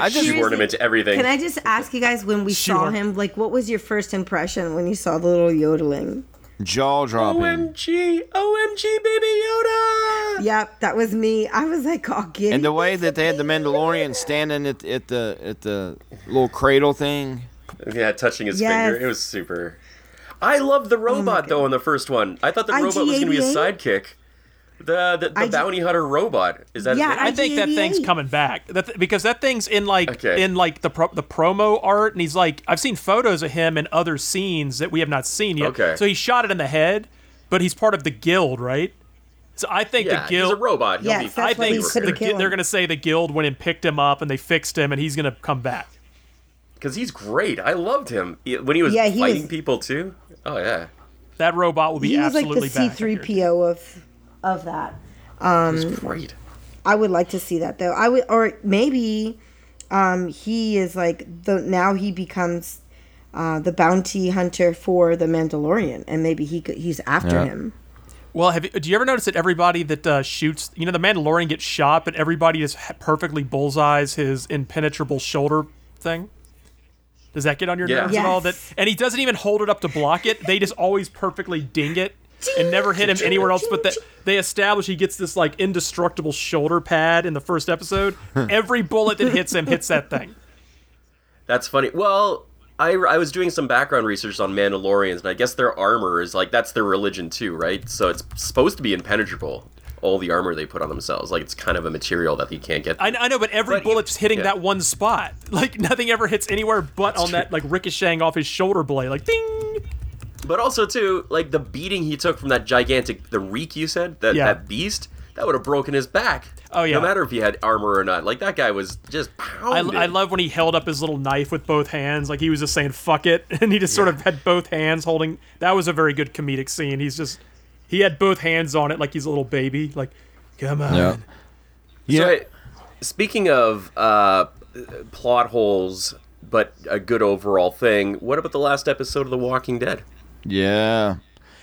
I just shoehorned him into everything. Can I just ask you guys, when we sure. saw him, like, what was your first impression when you saw the little yodeling? Jaw dropping. O M G, O M G, Baby Yoda. Yep, that was me. I was like, oh, get it. And the way that they had the Mandalorian standing at, at the at the little cradle thing. Yeah, touching his yes. finger. It was super. I loved the robot oh though in the first one. I thought the I robot G eighty-eight? Was going to be a sidekick. The the, the I G- bounty hunter robot is that? Yeah, I think that thing's coming back. That th- because that thing's in like okay. in like the pro- the promo art, and he's like, I've seen photos of him in other scenes that we have not seen yet. Okay. So he shot it in the head, but he's part of the guild, right? So I think yeah, the guild. He's a robot. He'll yes, be I think the, the, they're gonna say the guild went and picked him up, and they fixed him, and he's gonna come back. Because he's great. I loved him when he was yeah, he fighting was, people too. Oh yeah. That robot will be he absolutely was like the C three P O of. Of that, um, great. I would like to see that though. I would, or maybe um, he is like the now he becomes uh, the bounty hunter for the Mandalorian, and maybe he could, he's after yeah. him. Well, have you, do you ever notice that everybody that uh, shoots, you know, the Mandalorian gets shot, but everybody just perfectly bullseyes his impenetrable shoulder thing? Does that get on your yeah. nerves yes. at all? That and he doesn't even hold it up to block it; they just always perfectly ding it. And never hit him anywhere else, but that they establish he gets this like indestructible shoulder pad in the first episode. Every bullet that hits him hits that thing. That's funny. Well, I, I was doing some background research on Mandalorians, and I guess their armor is like that's their religion too, right? So it's supposed to be impenetrable. All the armor they put on themselves, like it's kind of a material that he can't get. I, I know, but every but bullet's hitting yeah. that one spot. Like nothing ever hits anywhere but that's on true. That like ricocheting off his shoulder blade, like ding. But also, too, like, the beating he took from that gigantic, the reek you said, that, yeah. that beast, that would have broken his back. Oh, yeah. No matter if he had armor or not. Like, that guy was just pounded. I, I love when he held up his little knife with both hands. Like, he was just saying, fuck it. And he just yeah. sort of had both hands holding. That was a very good comedic scene. He's just, he had both hands on it like he's a little baby. Like, come on. Yeah. yeah. So, speaking of uh, plot holes, but a good overall thing, what about the last episode of The Walking Dead? Yeah,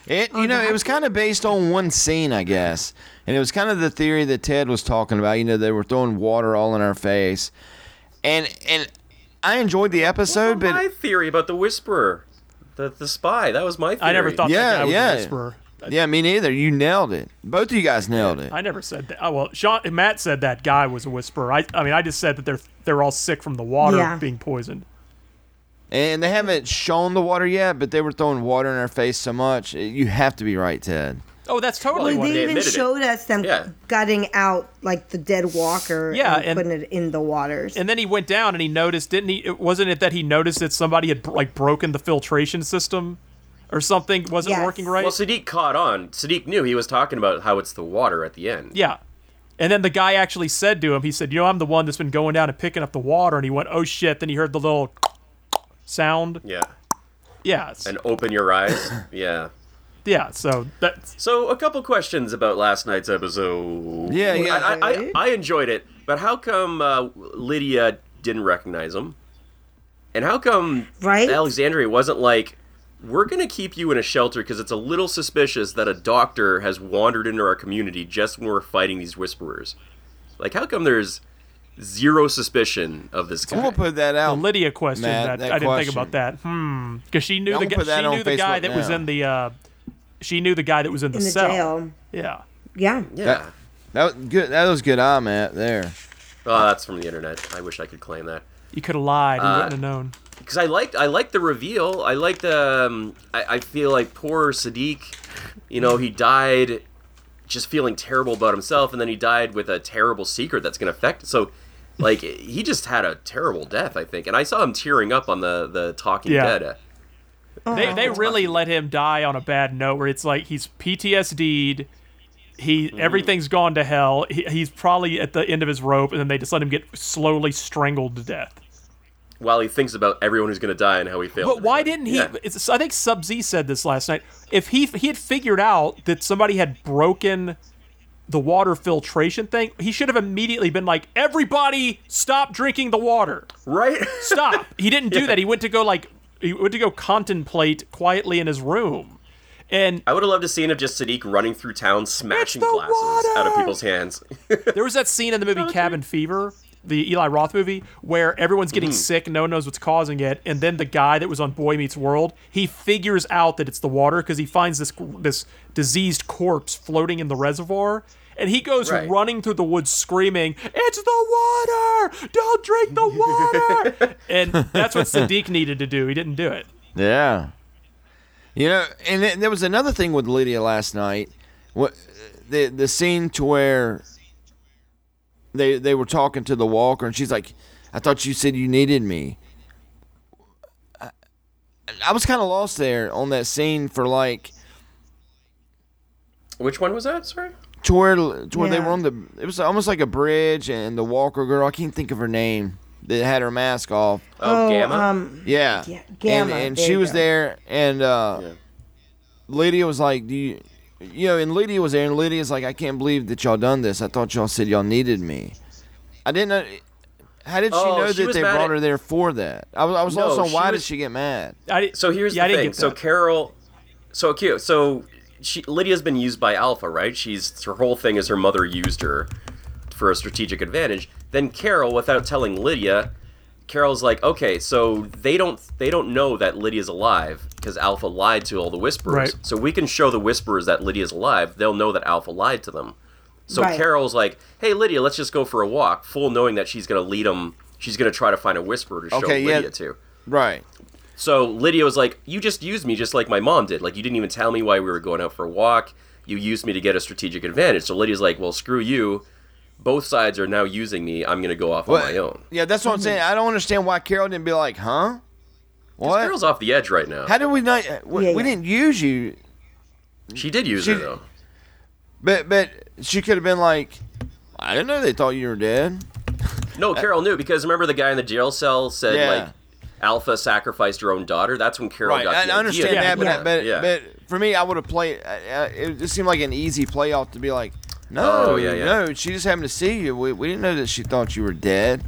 It, you know, it was kind of based on one scene, I guess. And it was kind of the theory that Ted was talking about. You know, they were throwing water all in our face. And and I enjoyed the episode. Well, but my theory about the Whisperer, the the spy, that was my theory. I never thought yeah, that guy was yeah. the Whisperer. Yeah, me neither. You nailed it. Both of you guys nailed it. I never said that. Oh, well, Sean and Matt said that guy was a Whisperer. I, I mean, I just said that they're they're all sick from the water yeah. being poisoned. And they haven't shown the water yet, but they were throwing water in our face so much. You have to be right, Ted. Oh, that's totally well, what they, they even showed it. us them yeah. gutting out like the dead walker yeah, and, and putting it in the waters. And then he went down and he noticed, didn't he? Wasn't it that he noticed that somebody had like broken the filtration system or something? Wasn't yes. working right? Well, Sadiq caught on. Sadiq knew he was talking about how it's the water at the end. Yeah. And then the guy actually said to him, he said, you know, I'm the one that's been going down and picking up the water. And he went, oh, shit. Then he heard the little sound. Yeah. Yeah. And open your eyes. yeah. Yeah, so that's... So a couple questions about last night's episode. Yeah, yeah. I, I, I enjoyed it, but how come uh, Lydia didn't recognize him? And how come right? Alexandria wasn't like, we're going to keep you in a shelter because it's a little suspicious that a doctor has wandered into our community just when we're fighting these Whisperers. Like, how come there's zero suspicion of this guy? I'm going to put that out. The Lydia question. Matt, that, that I didn't question. think about that. Hmm. Because she knew the, gu- she knew the guy that now. was in the... Uh, She knew the guy that was in the, in the cell. Jail. Yeah. Yeah. Yeah. That, that was good. That was good eye, Matt, there. Oh, that's from the internet. I wish I could claim that. You could have lied. You uh, wouldn't have known. Because I liked, I liked the reveal. I liked the. Um, I, I feel like poor Sadiq. You know, he died, just feeling terrible about himself, and then he died with a terrible secret that's going to affect. So, like, he just had a terrible death, I think. And I saw him tearing up on the the Talking yeah. Dead. Oh, they they really funny. let him die on a bad note where it's like he's P T S D'd, he mm. everything's gone to hell, he, he's probably at the end of his rope, and then they just let him get slowly strangled to death. While he thinks about everyone who's going to die and how he failed. But why didn't he... Yeah. It's, I think Sub-Z said this last night. If he he had figured out that somebody had broken the water filtration thing, he should have immediately been like, everybody stop drinking the water. Right? Stop. He didn't do yeah. that. He went to go like... He went to go contemplate quietly in his room. And I would have loved a scene of just Sadiq running through town, smashing glasses water! out of people's hands. There was that scene in the movie okay. Cabin Fever, the Eli Roth movie, where everyone's getting mm. sick, no one knows what's causing it, and then the guy that was on Boy Meets World, he figures out that it's the water because he finds this this diseased corpse floating in the reservoir, and he goes right. running through the woods screaming, it's the water! Don't drink the water! And that's what Sadiq needed to do. He didn't do it. Yeah. You know, and th- there was another thing with Lydia last night. What, the the scene to where they, they were talking to the walker, and she's like, I thought you said you needed me. I, I was kind of lost there on that scene for like... Which one was that, sorry? To where, to where yeah. they were on the... It was almost like a bridge, and the walker girl, I can't think of her name, that had her mask off. Oh, oh Gamma? Um, yeah. G- Gamma. And, and she was go. there, and uh, yeah. Lydia was like, do you... You know, and Lydia was there, and Lydia's like, I can't believe that y'all done this. I thought y'all said y'all needed me. I didn't know... How did she oh, know she that they brought at... her there for that? I was, I was no, also, why was... did she get mad? I so here's yeah, the I thing. So Carol... So cute. So... She, Lydia's been used by Alpha, right? She's her whole thing is her mother used her for a strategic advantage. Then Carol, without telling Lydia, Carol's like, okay, so they don't they don't know that Lydia's alive because Alpha lied to all the Whisperers. Right. So we can show the Whisperers that Lydia's alive. They'll know that Alpha lied to them. So right. Carol's like, hey, Lydia, let's just go for a walk, full knowing that she's going to lead them. She's going to try to find a Whisperer to okay, show Lydia yeah. to. Right. So Lydia was like, you just used me just like my mom did. Like, you didn't even tell me why we were going out for a walk. You used me to get a strategic advantage. So Lydia's like, well, screw you. Both sides are now using me. I'm going to go off well, on my own. Yeah, that's what I'm saying. I don't understand why Carol didn't be like, huh? What? Carol's off the edge right now. How did we not? We, yeah, yeah. we didn't use you. She did use she, her, though. But, but she could have been like, I didn't know they thought you were dead. No, Carol knew because remember the guy in the jail cell said, yeah. like, Alpha sacrificed her own daughter. That's when Carol right. got the I understand idea. that, yeah. but, yeah. but but for me, I would have played. Uh, it just seemed like an easy playoff to be like, no, oh, yeah, yeah. no, she just happened to see you. We, we didn't know that she thought you were dead.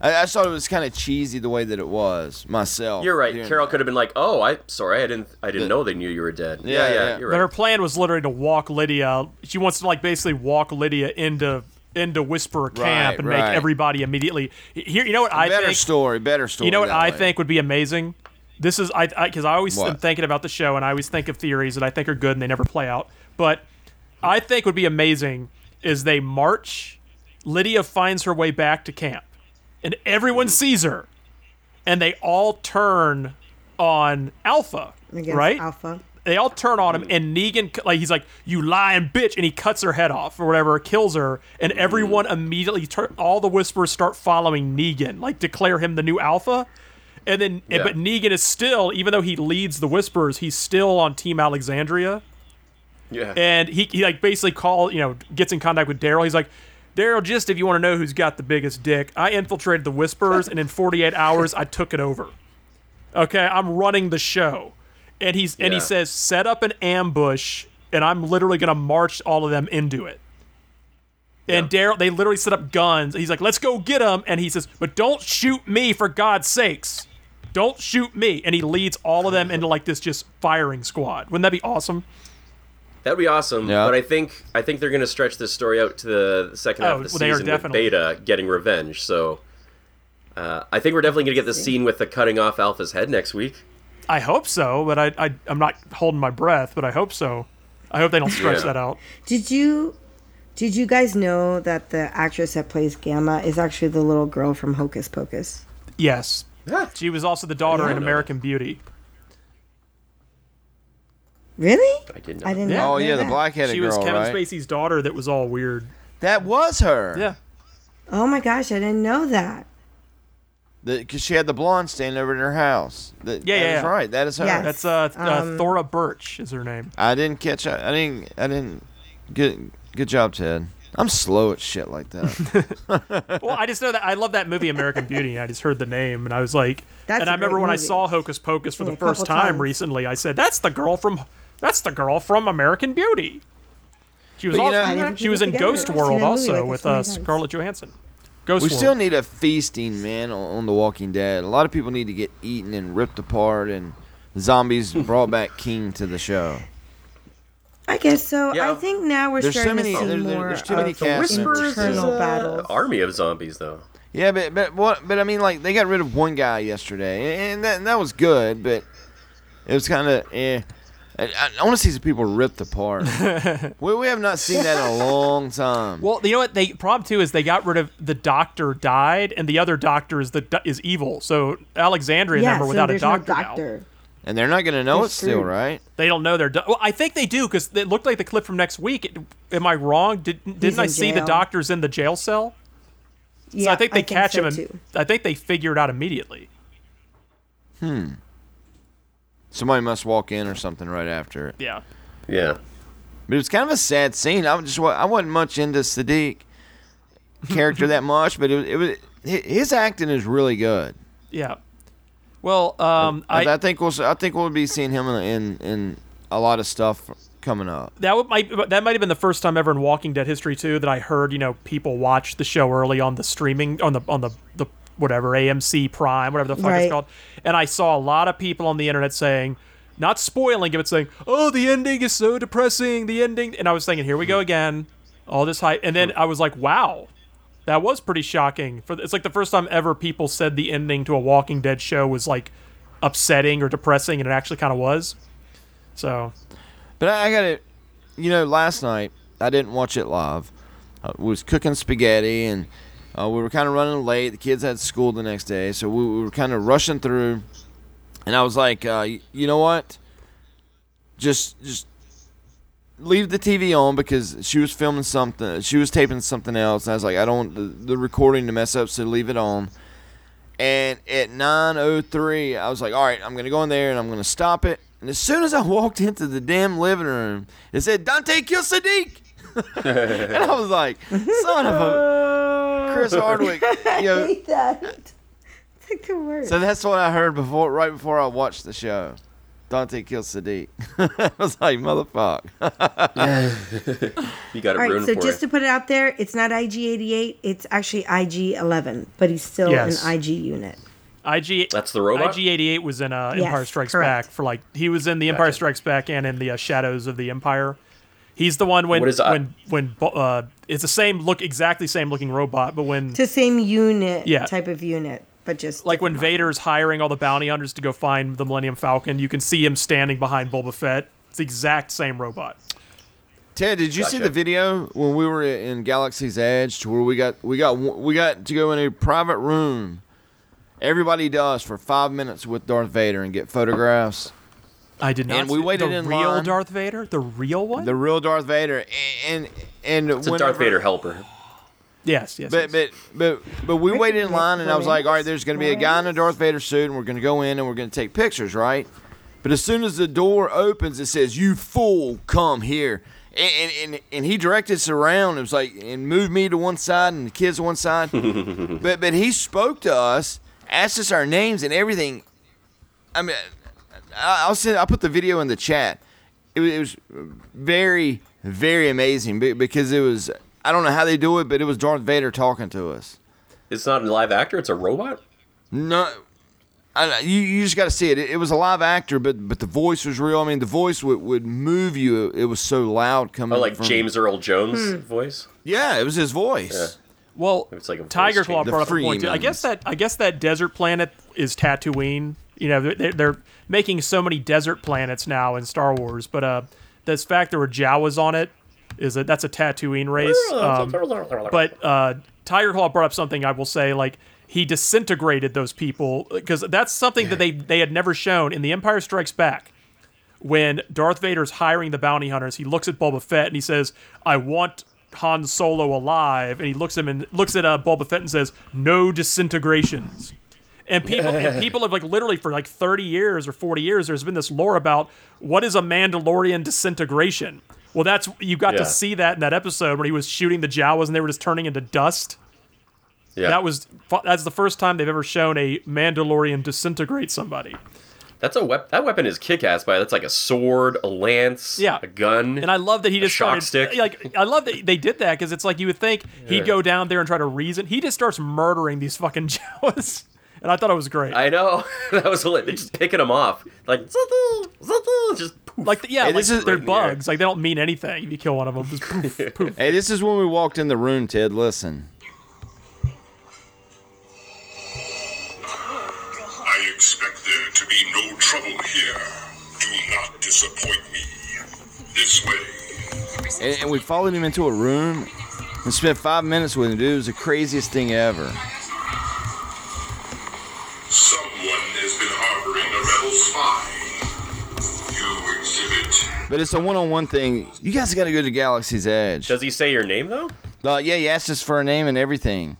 I, I thought it was kind of cheesy the way that it was myself. You're right. You Carol could have been like, "Oh, I sorry, I didn't, I didn't the, know they knew you were dead." Yeah, yeah, yeah, yeah. You're right. But her plan was literally to walk Lydia. She wants to like basically walk Lydia into into Whisperer Camp right, and right. make everybody immediately. Here, you know what I better think? story, better story. You know what I way. think would be amazing? This is I because I, I always what? am thinking about the show, and I always think of theories that I think are good and they never play out. But I think would be amazing is they march. Lydia finds her way back to camp, and everyone sees her, and they all turn on Alpha, Against right? Alpha. They all turn on him, and Negan, like he's like, "You lying bitch," and he cuts her head off or whatever, kills her, and everyone immediately, tur- all the Whisperers start following Negan, like declare him the new Alpha, and then, yeah. and, but Negan is still, even though he leads the Whisperers, he's still on Team Alexandria, yeah, and he, he like basically call, you know, gets in contact with Daryl. He's like, "Daryl, just if you want to know who's got the biggest dick, I infiltrated the Whisperers, and in forty-eight hours, I took it over. Okay, I'm running the show." And he's yeah. and he says, "Set up an ambush, and I'm literally going to march all of them into it." Yeah. And Daryl, they literally set up guns. He's like, "Let's go get them." And he says, "But don't shoot me, for God's sakes. Don't shoot me." And he leads all of them into like this just firing squad. Wouldn't that be awesome? That'd be awesome, yeah. but I think I think they're going to stretch this story out to the second half oh, of the well, season with Beta getting revenge. So uh, I think we're definitely going to get this scene with the cutting off Alpha's head next week. I hope so, but I, I I'm not holding my breath, but I hope so. I hope they don't stretch yeah. that out. Did you did you guys know that the actress that plays Gamma is actually the little girl from Hocus Pocus? Yes, yeah. She was also the daughter in American know. Beauty. Really? I didn't know. I didn't yeah. know. Oh, yeah, the black-headed girl, She was girl, Kevin right? Spacey's daughter that was all weird. That was her. Yeah. Oh, my gosh, I didn't know that. Because she had the blonde standing over at her house. The, yeah, that yeah. That's yeah. right. That is her. Yes. That's uh, um, uh, Thora Birch is her name. I didn't catch up. I didn't. I didn't. Good, good job, Ted. I'm slow at shit like that. Well, I just know that I love that movie, American Beauty. I just heard the name, and I was like, that's and I remember when movie. I saw Hocus Pocus for yeah, the first time times. recently, I said, that's the girl from... That's the girl from American Beauty. She was also, know, she was in Ghost World also like with uh, Scarlett Johansson. Ghost we World. still need a feasting, man, on The Walking Dead. A lot of people need to get eaten and ripped apart, and zombies brought back King to the show. I guess so. Yeah. I think now we're there's starting so many, to see there's, more there's too many of Whisperers internal battles. Army of zombies, though. Yeah, but but what? But I mean, like they got rid of one guy yesterday, and that and that was good, but it was kind of eh. I, I want to see some people ripped apart. we, we have not seen that in a long time. Well, you know what? The problem, too, is they got rid of the doctor died, and the other doctor is the is evil. So Alexandria yeah, never so without a doctor, no doctor. Now. And they're not going to know they're it screwed. still, right? They don't know their do- Well, I think they do, because it looked like the clip from next week. It, am I wrong? Did, didn't I see jail. the doctors in the jail cell? Yeah, so I think they I catch think so him. And, I think they figure it out immediately. Hmm. Somebody must walk in or something right after it. Yeah. Yeah. But it was kind of a sad scene. I just I wasn't much into Sadiq character that much, but it, it was his acting is really good. Yeah. Well, um, I, I, I think we'll I think we'll be seeing him in in, in a lot of stuff coming up. That might that might have been the first time ever in Walking Dead history too that I heard, you know, people watch the show early on the streaming on the on the, the whatever, A M C Prime, whatever the fuck right. it's called. And I saw a lot of people on the internet saying, not spoiling it, but saying, "Oh, the ending is so depressing, the ending." And I was thinking, here we go again, all this hype. And then I was like, wow, that was pretty shocking. For It's like the first time ever people said the ending to a Walking Dead show was like upsetting or depressing, and it actually kind of was. So, but I got it, you know, last night, I didn't watch it live. I was cooking spaghetti, and Uh, we were kind of running late. The kids had school the next day, so we, we were kind of rushing through. And I was like, uh, you, you know what? Just just leave the T V on, because she was filming something. She was taping something else. And I was like, I don't want the, the recording to mess up, so leave it on. And at nine oh three, I was like, all right, I'm going to go in there, and I'm going to stop it. And as soon as I walked into the damn living room, it said, "Dante kill Sadiq." And I was like, son of a Chris Hardwick. You know, I hate that. It's like the worst. So that's what I heard before, right before I watched the show. Dante kills Sadiq. I was like, motherfuck. You got it ruined. All right, so for just it. to put it out there, it's not I G eighty-eight. It's actually I G eleven, but he's still yes. an I G unit. I G. That's the robot? I G eighty-eight was in uh, yes, Empire Strikes correct. Back for like he was in the Empire gotcha. Strikes Back and in the uh, Shadows of the Empire. He's the one when when I- when uh, it's the same look exactly same looking robot, but when it's the same unit yeah. type of unit. But just like when Vader's hiring all the bounty hunters to go find the Millennium Falcon, you can see him standing behind Boba Fett. It's the exact same robot. Ted, did you gotcha. see the video when we were in Galaxy's Edge, where we got we got we got to go in a private room? Everybody does for five minutes with Darth Vader and get photographs. I did not. And we waited the in real line. Darth Vader, the real one, the real Darth Vader, and and, and it's a Darth Vader helper. Yes, yes. But yes. but but but we waited in line, and I was like, all right, there's going to be a guy in a Darth Vader suit, and we're going to go in and we're going to take pictures, right? But as soon as the door opens, it says, "You fool, come here!" And and and he directed us around. It was like, and moved me to one side and the kids to one side. but but he spoke to us, asked us our names and everything. I mean, I'll send. I'll put the video in the chat. It was, it was very very amazing because it was. I don't know how they do it, but it was Darth Vader talking to us. It's not a live actor; it's a robot. No, I, you you just got to see it. it. It was a live actor, but but the voice was real. I mean, the voice would, would move you. It was so loud coming. Oh, like from, James Earl Jones' hmm. voice. Yeah, it was his voice. Yeah. Well, it's like a Tiger Claw brought up a point too. I guess that I guess that desert planet is Tatooine. You know, they're, they're making so many desert planets now in Star Wars, but uh, this fact there were Jawas on it. Is that that's a Tatooine race? Um, but uh, Tiger Claw brought up something I will say, like he disintegrated those people because that's something that they they had never shown in The Empire Strikes Back. When Darth Vader's hiring the bounty hunters, he looks at Boba Fett and he says, "I want Han Solo alive," and he looks at him and looks at uh, Boba Fett and says, "No disintegrations." And people, and people have like literally for like thirty years or forty years, there's been this lore about what is a Mandalorian disintegration. Well, that's you got yeah. to see that in that episode where he was shooting the Jawas and they were just turning into dust. Yeah, that was that's the first time they've ever shown a Mandalorian disintegrate somebody. That's a weapon. That weapon is kick-ass, by that's like a sword, a lance, yeah. a gun, and I love that he just shock started, stick. Like I love that they did that because it's like you would think yeah. he'd go down there and try to reason. He just starts murdering these fucking Jawas. And I thought it was great. I know. That was hilarious. They're just picking them off. Like, just poof. Like, yeah, hey, like, is, they're bugs. Like, they don't mean anything if you kill one of them. Just poof, poof. Hey, this is when we walked in the room, Ted. Listen. I expect there to be no trouble here. Do not disappoint me. This way. And, and we followed him into a room and spent five minutes with him, dude. It was the craziest thing ever. Someone has been harboring a rebel spy. You exhibit. But it's a one-on-one thing. You guys got to go to Galaxy's Edge. Does he say your name, though? Uh, yeah, he asked us for a name and everything.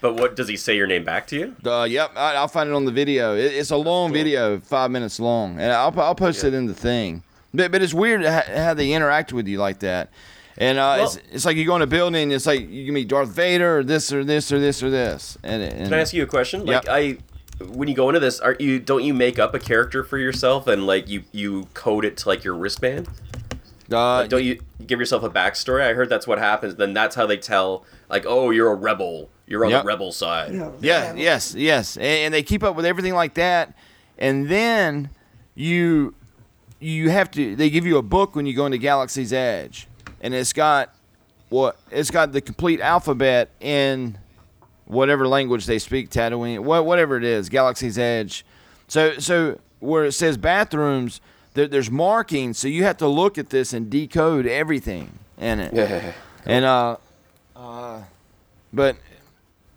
But what, does he say your name back to you? Uh, yep, I, I'll find it on the video. It, it's a long cool. video, five minutes long. And I'll I'll post yeah. it in the thing. But but it's weird how, how they interact with you like that. And uh, well, it's, it's like you go in a building, it's like you can meet Darth Vader or this or this or this or this. And, and, can I ask you a question? Yep. Like, I... When you go into this, aren't you? Don't you make up a character for yourself and like you, you code it to like your wristband? Uh, like, don't you give yourself a backstory? I heard that's what happens. Then that's how they tell like, oh, you're a rebel. You're on yep. the rebel side. Yeah. yeah. Yes. Yes. And, and they keep up with everything like that. And then you you have to. They give you a book when you go into Galaxy's Edge, and it's got what? Well, it's got the complete alphabet in. Whatever language they speak, Tatooine, whatever it is, Galaxy's Edge. So so where it says bathrooms, there, there's markings, so you have to look at this and decode everything in it. Yeah. And uh, uh, but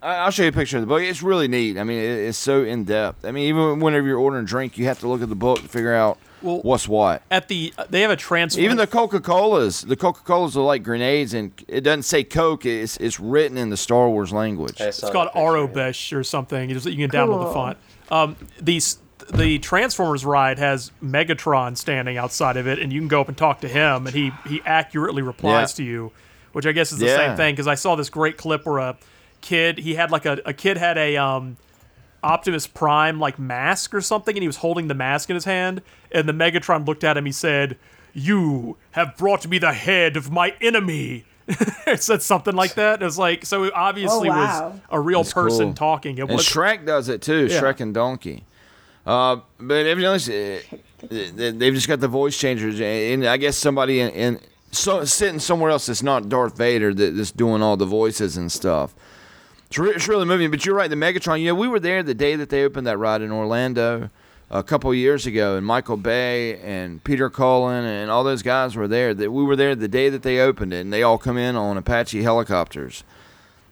I'll show you a picture of the book. It's really neat. I mean, it's so in depth. I mean, even whenever you're ordering a drink, you have to look at the book to figure out well, what's what. At the they have a transfer. Even the Coca-Colas, the Coca-Colas are like grenades, and it doesn't say Coke. It's it's written in the Star Wars language. It's called Aurobesh or something. You can download the font. Um, these the Transformers ride has Megatron standing outside of it, and you can go up and talk to him, and he he accurately replies yeah. to you, which I guess is the yeah. same thing because I saw this great clip where a kid he had like a, a kid had a um Optimus Prime, like, mask or something, and he was holding the mask in his hand, and the Megatron looked at him, he said, "You have brought me the head of my enemy." It said something like that. And it was like, so it obviously oh, wow. was a real That's person cool. talking. It and was, Shrek does it, too. Yeah. Shrek and Donkey. Uh, but evidently, they've just got the voice changers, and I guess somebody in, in so sitting somewhere else that's not Darth Vader that's doing all the voices and stuff. It's, re- it's really moving, but you're right, the Megatron, you know, we were there the day that they opened that ride in Orlando a couple years ago, and Michael Bay and Peter Cullen and all those guys were there. That we were there the day that they opened it, and they all come in on Apache helicopters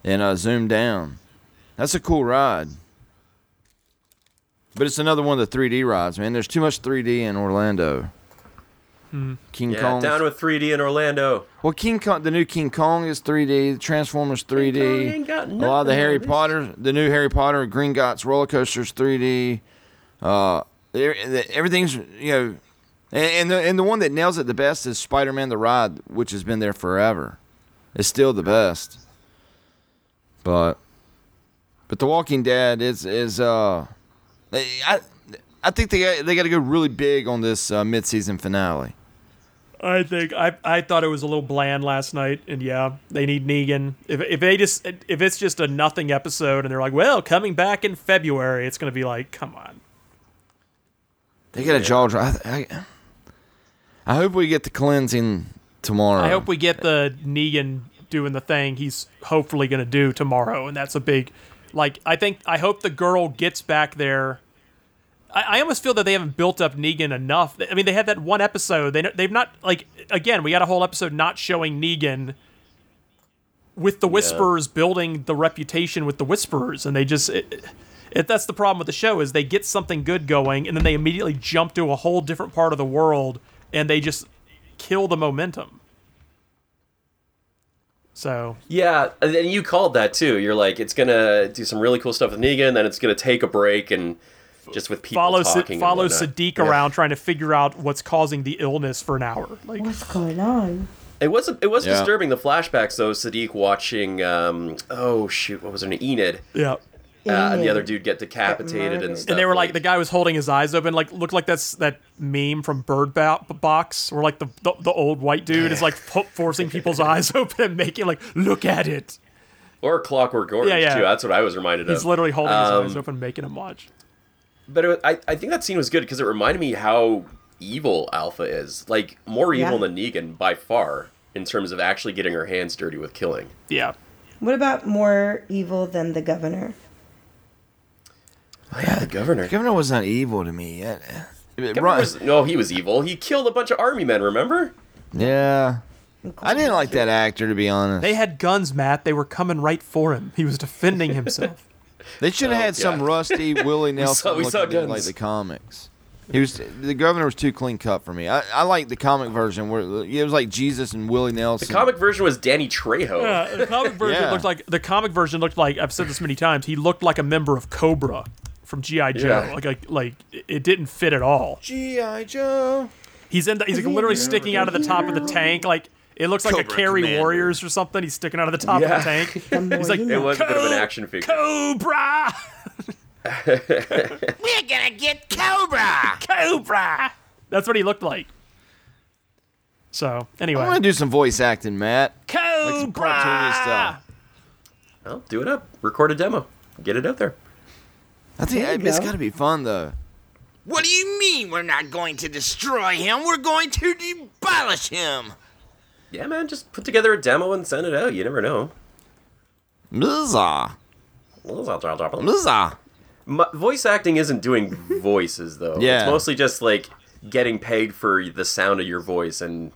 and uh, zoom down. That's a cool ride. But it's another one of the three D rides, man. There's too much three D in Orlando. Hmm. King yeah, Kong. Down with three D in Orlando. Well, King Kong, the new King Kong is three D. Transformers three D. A lot of the Harry Potter, the new Harry Potter, Gringotts roller coasters three D. Uh, everything's, you know, and the and the one that nails it the best is Spider-Man the Ride, which has been there forever. It's still the best. But, but The Walking Dead is is uh, I I think they they got to go really big on this uh, mid-season finale. I think I I thought it was a little bland last night, and yeah, they need Negan. If if they just if it's just a nothing episode, and they're like, well, coming back in February, it's gonna be like, come on. They got a jaw drop. I, I, I hope we get the cleansing tomorrow. I hope we get the Negan doing the thing he's hopefully gonna do tomorrow, and that's a big. Like, I think, I hope the girl gets back there. I, I almost feel that they haven't built up Negan enough. I mean, they had that one episode. They, they've not, like, again, we got a whole episode not showing Negan with the Whisperers, yeah. building the reputation with the Whisperers. And they just, it, it, that's the problem with the show, is they get something good going, and then they immediately jump to a whole different part of the world, and they just kill the momentum. So yeah, and you called that too. You're like, it's gonna do some really cool stuff with Negan, then it's gonna take a break and just with people follow talking. Sa- follow Sadiq yeah. around trying to figure out what's causing the illness for an hour. Like, what's going on? It was it was yeah. disturbing, the flashbacks though. Sadiq watching um, oh shoot, what was her name? Enid. Yeah. Uh, and the other dude get decapitated and stuff. And they were like, like, the guy was holding his eyes open, like looked like that's that meme from Bird Box, where like the the, the old white dude is like forcing people's eyes open and making like, look at it. Or Clockwork Orange yeah, yeah. too. That's what I was reminded He's of. He's literally holding um, his eyes open, making him watch. But it was, I I think that scene was good because it reminded me how evil Alpha is. Like, more evil yeah. than Negan by far in terms of actually getting her hands dirty with killing. Yeah. What about more evil than the governor? Oh, yeah, the governor. The governor was not evil to me yet. Was, no, he was evil. He killed a bunch of army men, remember? Yeah. I didn't like that actor, to be honest. They had guns, Matt. They were coming right for him. He was defending himself. They should have oh, had yeah. some rusty Willie Nelson we saw, we looking like the comics. He was, the governor was too clean cut for me. I, I like the comic version where it was like Jesus and Willie Nelson. The comic version was Danny Trejo. Yeah, the comic version yeah. looked like, the comic version looked like, I've said this many times, he looked like a member of Cobra. From G I. Joe, yeah. like, like like it didn't fit at all. G I. Joe, he's in. The, he's like literally sticking out of the top of the tank. Like, it looks Cobra like a Carry Commander. Warriors or something. He's sticking out of the top yeah. of the tank. He's like, it was a bit of an action figure. Cobra. We're gonna get Cobra. Cobra. That's what he looked like. So anyway, I want to do some voice acting, Matt. Cobra. Like some cartoony stuff. Well, do it up. Record a demo. Get it out there. I think I, it's got to be fun, though. What do you mean we're not going to destroy him? We're going to demolish him. Yeah, man, just put together a demo and send it out. You never know. Mizza. Mizza. My, voice acting isn't doing voices, though. Yeah. It's mostly just, like, getting paid for the sound of your voice and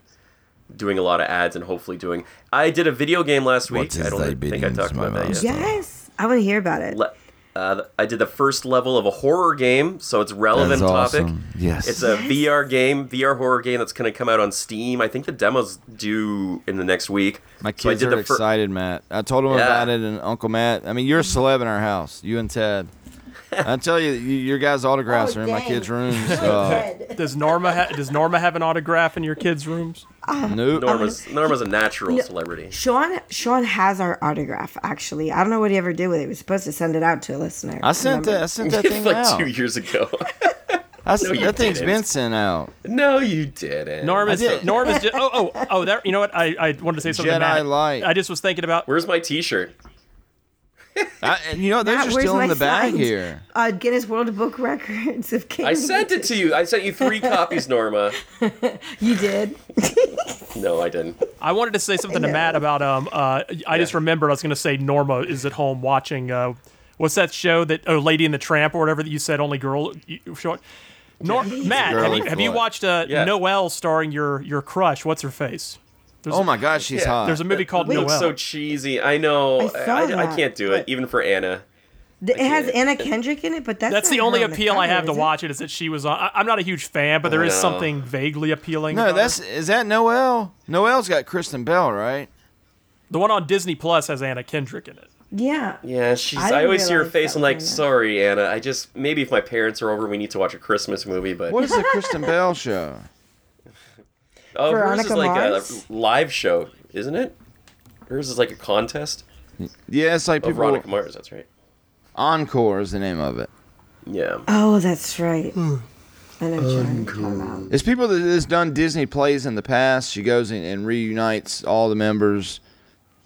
doing a lot of ads and hopefully doing... I did a video game last week. I don't think I talked about that yet. Yes, I want to hear about it. Le- Uh, I did the first level of a horror game, so it's relevant awesome. Topic. Yes, it's a yes. V R game, V R horror game that's going to come out on Steam. I think the demo's due in the next week. My kids so I did are the fir- excited, Matt. I told them yeah. about it, and Uncle Matt. I mean, you're a celeb in our house, you and Ted. I tell you, your guys' autographs oh, are in dang. my kids' rooms. Uh, does Norma ha- Does Norma have an autograph in your kids' rooms? Um, nope. Norma's um, Norma's a natural no, celebrity. Sean Sean has our autograph. Actually, I don't know what he ever did with it. He was supposed to send it out to a listener. I sent that. I sent that thing like out two years ago. I no, that thing's been sent out. No, you didn't. Norma's did. Norma's just, oh oh oh. That you know what? I, I wanted to say something. Jedi Matt. Light. I just was thinking about. Where's my T-shirt? I, you know, those are still in the bag here. Uh, Guinness World Book Records of King. I sent it to you. I sent you three copies, Norma. You did. No, I didn't. I wanted to say something to Matt about. Um, uh, I yeah. just remembered I was going to say Norma is at home watching. Uh, what's that show that? Oh, Lady and the Tramp or whatever that you said. Only girl. You, short. Nor- Matt, have you, have you watched uh, yeah. Noelle starring your your crush? What's her face? There's oh a, my gosh, she's yeah. hot. There's a movie called Noelle. It's so cheesy. I know. I, I, I can't do it, even for Anna. The, it has Anna Kendrick in it, but that's that's the only appeal I have to watch it is that she was on. I, I'm not a huge fan, but there oh, is no. something vaguely appealing. No, that's it. Is that Noelle? Noelle's got Kristen Bell, right? The one on Disney Plus has Anna Kendrick in it. Yeah. Yeah, she's. I, I always see her face and like, sorry, Anna. I just maybe if my parents are over, we need to watch a Christmas movie. But what is the Kristen Bell show? Oh, Veronica hers is like Mars? a live show, isn't it? Hers is like a contest. Yeah, it's like oh, people. Veronica Mars, that's right. Encore is the name of it. Yeah. Oh, that's right. Mm. I know Encore. It's people that has done Disney plays in the past. She goes in and reunites all the members,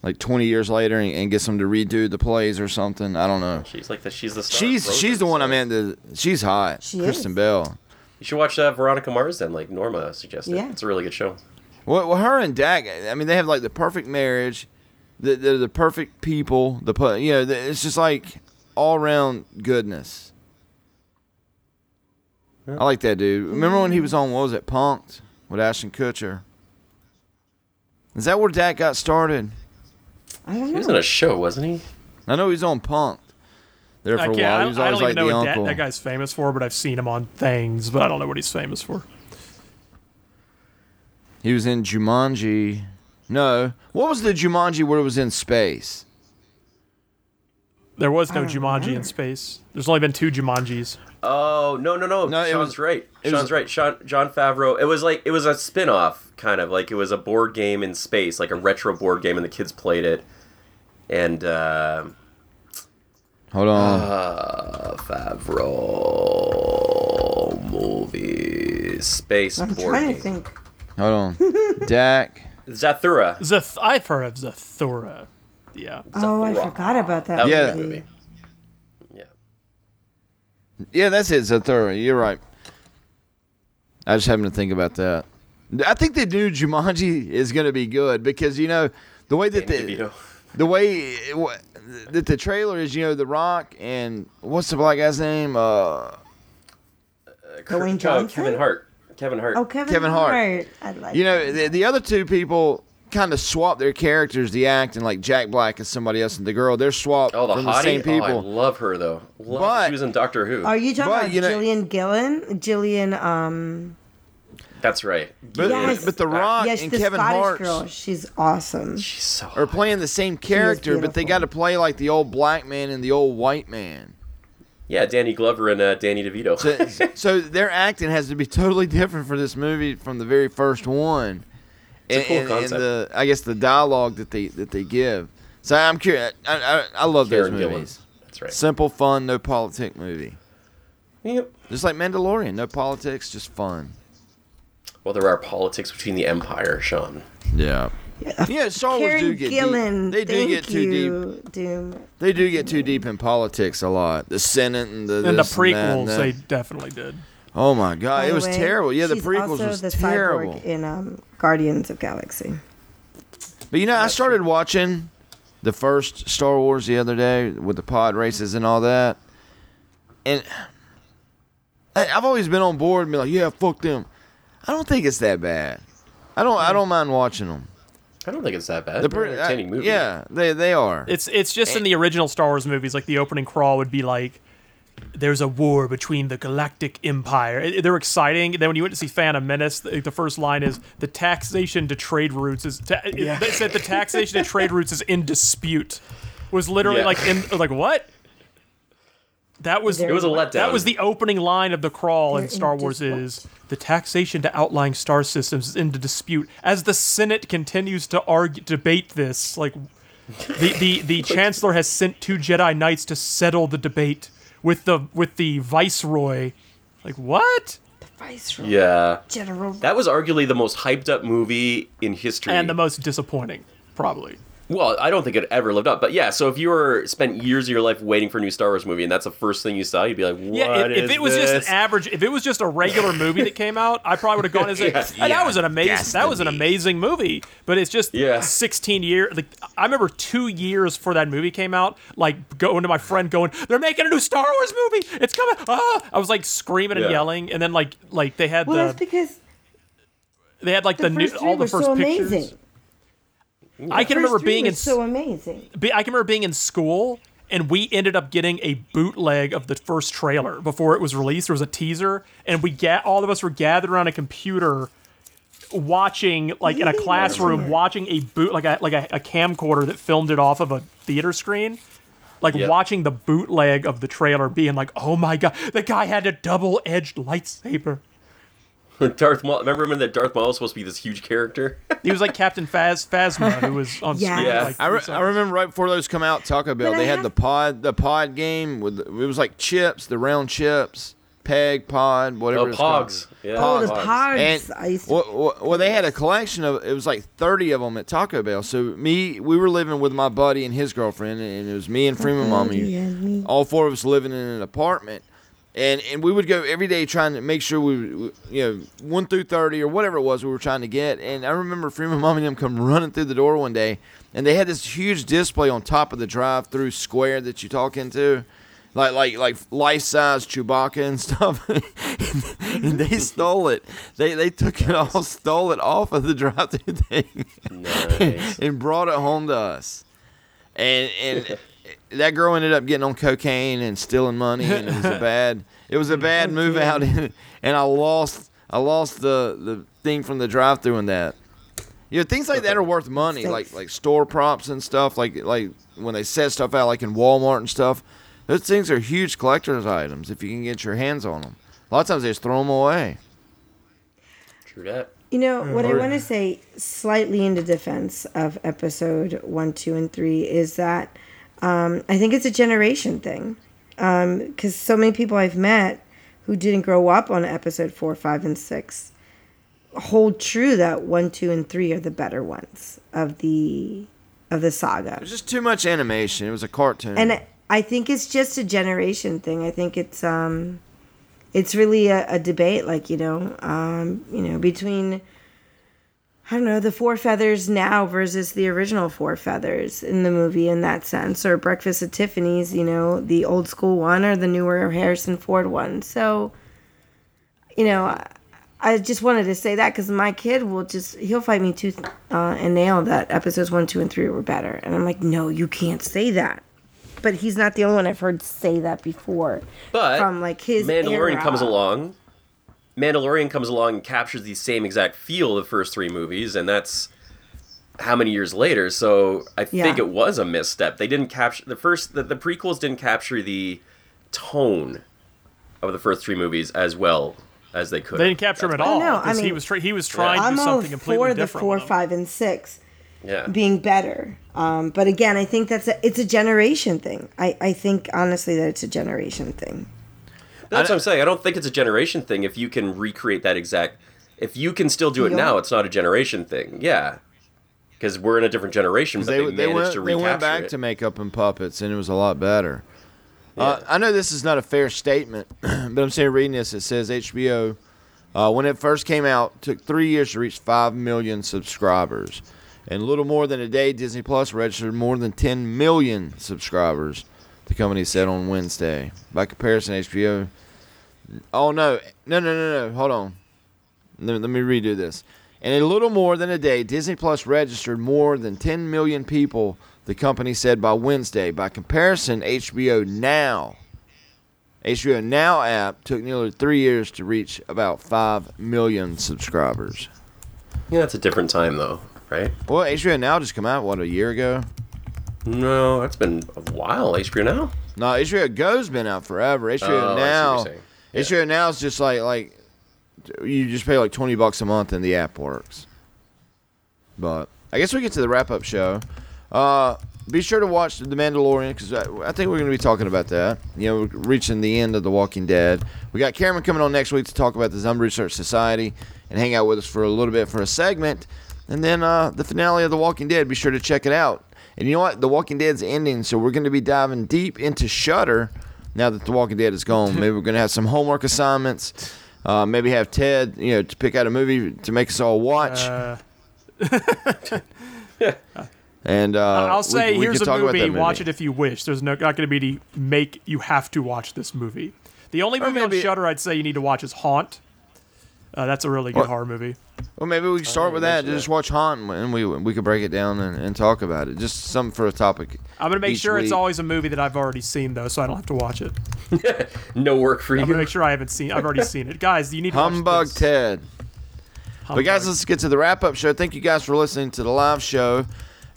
like twenty years later, and, and gets them to redo the plays or something. I don't know. She's like the she's the star she's Rosen, she's the one so. I'm into. She's hot. She Kristen is. Bell. You should watch uh, Veronica Mars then, like Norma suggested. Yeah. It's a really good show. Well, well, her and Dak, I mean, they have like the perfect marriage. They're the, the perfect people. The you know, it's just like all around goodness. Yeah. I like that dude. Remember when he was on what was it, Punk'd with Ashton Kutcher? Is that where Dak got started? I don't know. He was on a show, wasn't he? I know he was on Punk'd. There for I, a while. I don't, I don't like even know what that, that guy's famous for, but I've seen him on things, but I don't know what he's famous for. He was in Jumanji. No. What was the Jumanji where it was in space? There was no Jumanji know. in space. There's only been two Jumanjis. Oh, no, no, no. no Sean's it was, right. It Sean's was, right. Sean, John Favreau. It was like, it was a spin-off, kind of. Like, it was a board game in space, like a retro board game, and the kids played it. And, uh... Hold on. Uh, Favreau movie space. I'm boarding. trying to think. Hold on. Dak. Zathura. Zath- I've heard of Zathura. Yeah. Zathura. Oh, I forgot about that, that movie. movie. Yeah. Yeah, that's it. Zathura. You're right. I just happened to think about that. I think the new Jumanji is going to be good because you know the way that Danny the. DeVito. The way that the trailer is, you know, The Rock and what's the black guy's name? Uh, uh, Dwayne Johnson? Kevin Hart. Kevin Hart. Oh, Kevin, Kevin Hart. Hart. I'd like you know, the, the other two people kind of swap their characters, the act, and like Jack Black is somebody else, and the girl, they're swapped oh, the from hottie? the same people. Oh, I love her, though. Love but, she was in Doctor Who. Are you talking but, about you know, Jillian Gillen? Jillian, um... That's right. But, yes. but The Rock yes, and the Kevin Hart. She's awesome. She's so are playing the same character, but they got to play like the old black man and the old white man. Yeah, Danny Glover and uh, Danny DeVito. so, so their acting has to be totally different for this movie from the very first one. It's and, a cool and, concept. And the, I guess the dialogue that they that they give. So I'm curious. I, I, I love Karen those movies. Gillan. That's right. Simple, fun, no politic movie. Yep. Just like Mandalorian, no politics, just fun. Well, there are politics between the empire, Sean. Yeah. Yeah, yeah Star Wars do get Gillen, deep. They do get too you, deep. Doom. They do get too deep in politics a lot. The Senate and the and the prequels and that and that. They definitely did. Oh my God, By it was way, terrible. Yeah, the prequels also was the terrible. Cyborg in um, Guardians of the Galaxy. But you know, That's I started true. watching the first Star Wars the other day with the pod races and all that, and I've always been on board and been like, yeah, fuck them. I don't think it's that bad. I don't. I don't mind watching them. I don't think it's that bad. The per- They're entertaining movies. Yeah, they they are. It's it's just and in the original Star Wars movies, like the opening crawl would be like, "There's a war between the Galactic Empire." It, they're exciting. And then when you went to see Phantom Menace, the, the first line is the taxation to trade routes is. Ta- yeah. They said the taxation to trade routes is in dispute. Was literally yeah. like in like what? That was it was a letdown. That was the opening line of the crawl in Star Wars is, the taxation to outlying star systems is into dispute. As the Senate continues to argue, debate this, like the, the, the Chancellor has sent two Jedi Knights to settle the debate with the with the Viceroy. Like, what? The Viceroy. Yeah. General. That was arguably the most hyped up movie in history. And the most disappointing, probably. Well, I don't think it ever lived up, but yeah. So if you were spent years of your life waiting for a new Star Wars movie, and that's the first thing you saw, you'd be like, "What yeah, if, is if it was this? Just an average, if it was just a regular movie that came out, I probably would have gone and said, yeah, "That was an amazing, destiny. that was an amazing movie." But it's just yeah. sixteen years. Like, I remember two years before that movie came out, like going to my friend, going, "They're making a new Star Wars movie. It's coming!" Ah! I was like screaming and yeah. yelling, and then like like they had well, the that's because they had like the, the new all the first so pictures. Amazing. Yeah. I can First remember being in so amazing. Be, I can remember being in school, and we ended up getting a bootleg of the first trailer before it was released. There was a teaser, and we ga- all of us were gathered around a computer, watching like yeah. in a classroom, watching a boot like a like a, a camcorder that filmed it off of a theater screen, like yep. watching the bootleg of the trailer, being like, "Oh my god, the guy had a double-edged lightsaber." Darth Maul. Remember when that Darth Maul was supposed to be this huge character? He was like Captain Phas- Phasma, who was on yeah. screen. Yeah. Like I, re- I remember right before those come out, Taco Bell. But they I had have... the pod, the pod game with it was like chips, the round chips, peg, pod, whatever. Oh, it's pogs. Called. Yeah. Oh, the pogs. And I used to... well, well, they had a collection of it was like thirty of them at Taco Bell. So me, we were living with my buddy and his girlfriend, and it was me and Freeman, mommy, and me. All four of us living in an apartment. And and we would go every day trying to make sure we, we, you know, one through thirty or whatever it was we were trying to get. And I remember Freeman, Mom, and them come running through the door one day, and they had this huge display on top of the drive-through square that you talk into, like like like life-size Chewbacca and stuff. and, and they stole it. They they took nice. it all, stole it off of the drive-through thing, nice. and brought it home to us. And and. That girl ended up getting on cocaine and stealing money, and it was a bad, it was a bad move out, and I lost, I lost the, the thing from the drive-thru and that. You know, things like that are worth money, like like store props and stuff, like like when they set stuff out, like in Walmart and stuff. Those things are huge collector's items if you can get your hands on them. A lot of times they just throw them away. True that. You know, what I want to say, slightly in the defense of episode one, two, and three, is that. Um, I think it's a generation thing, um, because so many people I've met who didn't grow up on episode four, five, and six hold true that one, two, and three are the better ones of the of the saga. It was just too much animation. It was a cartoon, and I think it's just a generation thing. I think it's um, it's really a, a debate, like you know, um, you know, between. I don't know, the Four Feathers now versus the original Four Feathers in the movie in that sense, or Breakfast at Tiffany's, you know, the old school one or the newer Harrison Ford one. So, you know, I just wanted to say that because my kid will just, he'll fight me tooth uh, and nail that episodes one, two, and three were better. And I'm like, no, you can't say that. But he's not the only one I've heard say that before. But from like his Mandalorian era. comes along. Mandalorian comes along and captures the same exact feel of the first three movies, and that's how many years later. So I yeah. think it was a misstep. They didn't capture the first, the, the prequels didn't capture the tone of the first three movies as well as they could. They didn't capture that's him at all. No, I mean, he was tra- he was trying yeah. to do I'm something completely different. I'm all for the four, though. five, and six yeah. being better. Um, but again, I think that's a, it's a generation thing. I, I think honestly that it's a generation thing. That's what I'm saying. I don't think it's a generation thing. If you can recreate that exact, if you can still do it now, it's not a generation thing. Yeah, because we're in a different generation. But they, they managed they went, to recapture They went back it. to makeup and puppets, and it was a lot better. Yeah. Uh, I know this is not a fair statement, but I'm saying reading this, it says H B O uh, when it first came out took three years to reach five million subscribers, and a little more than a day, Disney Plus registered more than ten million subscribers. The company said on Wednesday. By comparison, H B O. Oh, no. No, no, no, no. Hold on. Let, let me redo this. In a little more than a day, Disney Plus registered more than ten million people, the company said by Wednesday. By comparison, H B O Now. H B O Now app took nearly three years to reach about five million subscribers. Yeah, that's a different time, though, right? Well, H B O Now just came out, what, a year ago? No, that's been a while, H B O Now. No, Israel Go's been out forever. Israel oh, Now, yeah. Israel Now is just like like you just pay like twenty bucks a month and the app works. But I guess we get to the wrap up show. Uh, be sure to watch The Mandalorian because I, I think we're going to be talking about that. You know, we're reaching the end of The Walking Dead. We got Cameron coming on next week to talk about the Zombie Research Society and hang out with us for a little bit for a segment. And then uh, the finale of The Walking Dead. Be sure to check it out. And you know what? The Walking Dead's ending, so we're going to be diving deep into Shudder now that The Walking Dead is gone. Maybe we're going to have some homework assignments. Uh, maybe have Ted, you know, to pick out a movie to make us all watch. Uh. and uh, I'll say, we, we here's a movie, movie. Watch it if you wish. There's no, not going to be to make you have to watch this movie. The only movie maybe, on Shudder I'd say you need to watch is Haunt. Uh, that's a really good or, horror movie. Well, maybe we can start oh, with that. Just watch Haunt, and we we could break it down and, and talk about it. Just something for a topic. I'm gonna make sure week. It's always a movie that I've already seen, though, so I don't have to watch it. No work for I'm you. I'm gonna make sure I haven't seen. I've already seen it, guys. You need to Humbug watch this. Ted. Humbug. But guys, let's get to the wrap up show. Thank you guys for listening to the live show,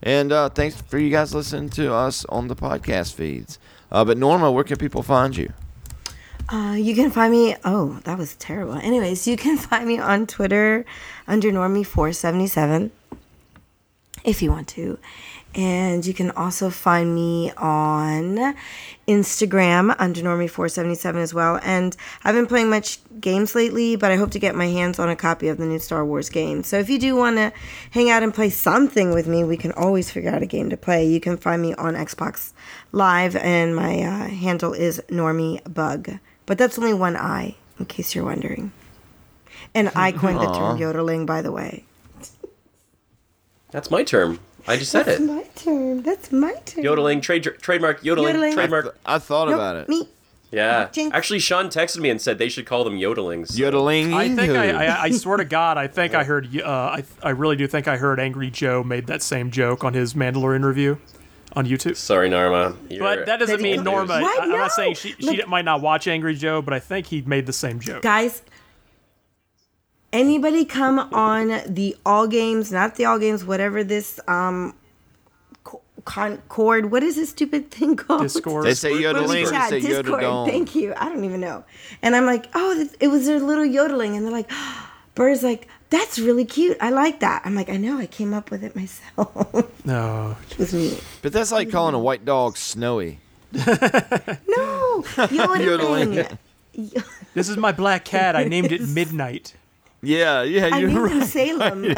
and uh, thanks for you guys listening to us on the podcast feeds. Uh, but Norma, where can people find you? Uh, you can find me. Oh, that was terrible. Anyways, you can find me on Twitter under Normie four seventy-seven if you want to. And you can also find me on Instagram under Normie four seventy-seven as well. And I've been playing much games lately, but I hope to get my hands on a copy of the new Star Wars game. So if you do want to hang out and play something with me, we can always figure out a game to play. You can find me on Xbox Live, and my uh, handle is NormieBug. But that's only one I, in case you're wondering. And I coined Aww. the term yodeling, by the way. That's my term. I just said That's it. That's my term. That's my term. Yodeling, trade, trademark, yodeling, yodeling. trademark. I, I thought nope, about it. Me. Yeah. Jinx. Actually, Sean texted me and said they should call them yodelings. So. Yodeling. I think I, I, I swear to God, I think I heard, uh, I, I really do think I heard Angry Joe made that same joke on his Mandalorian review on YouTube. Sorry, Norma. You're but that doesn't mean Norma. I, I'm not saying she, she might not watch Angry Joe, but I think he made the same joke. Guys. Anybody come on the All Games, not the All Games, whatever this um, Concord, what is this stupid thing called? Discord. They say yodeling. Yeah, they say Discord. Yodel. Thank you. I don't even know. And I'm like, oh, it was their little yodeling, and they're like, oh. Burr's like, that's really cute. I like that. I'm like, I know. I came up with it myself. No, it was me. But that's like calling a white dog Snowy. No, yodeling. This is my black cat. I named it Midnight. Yeah, yeah, I you're right. I named him Salem.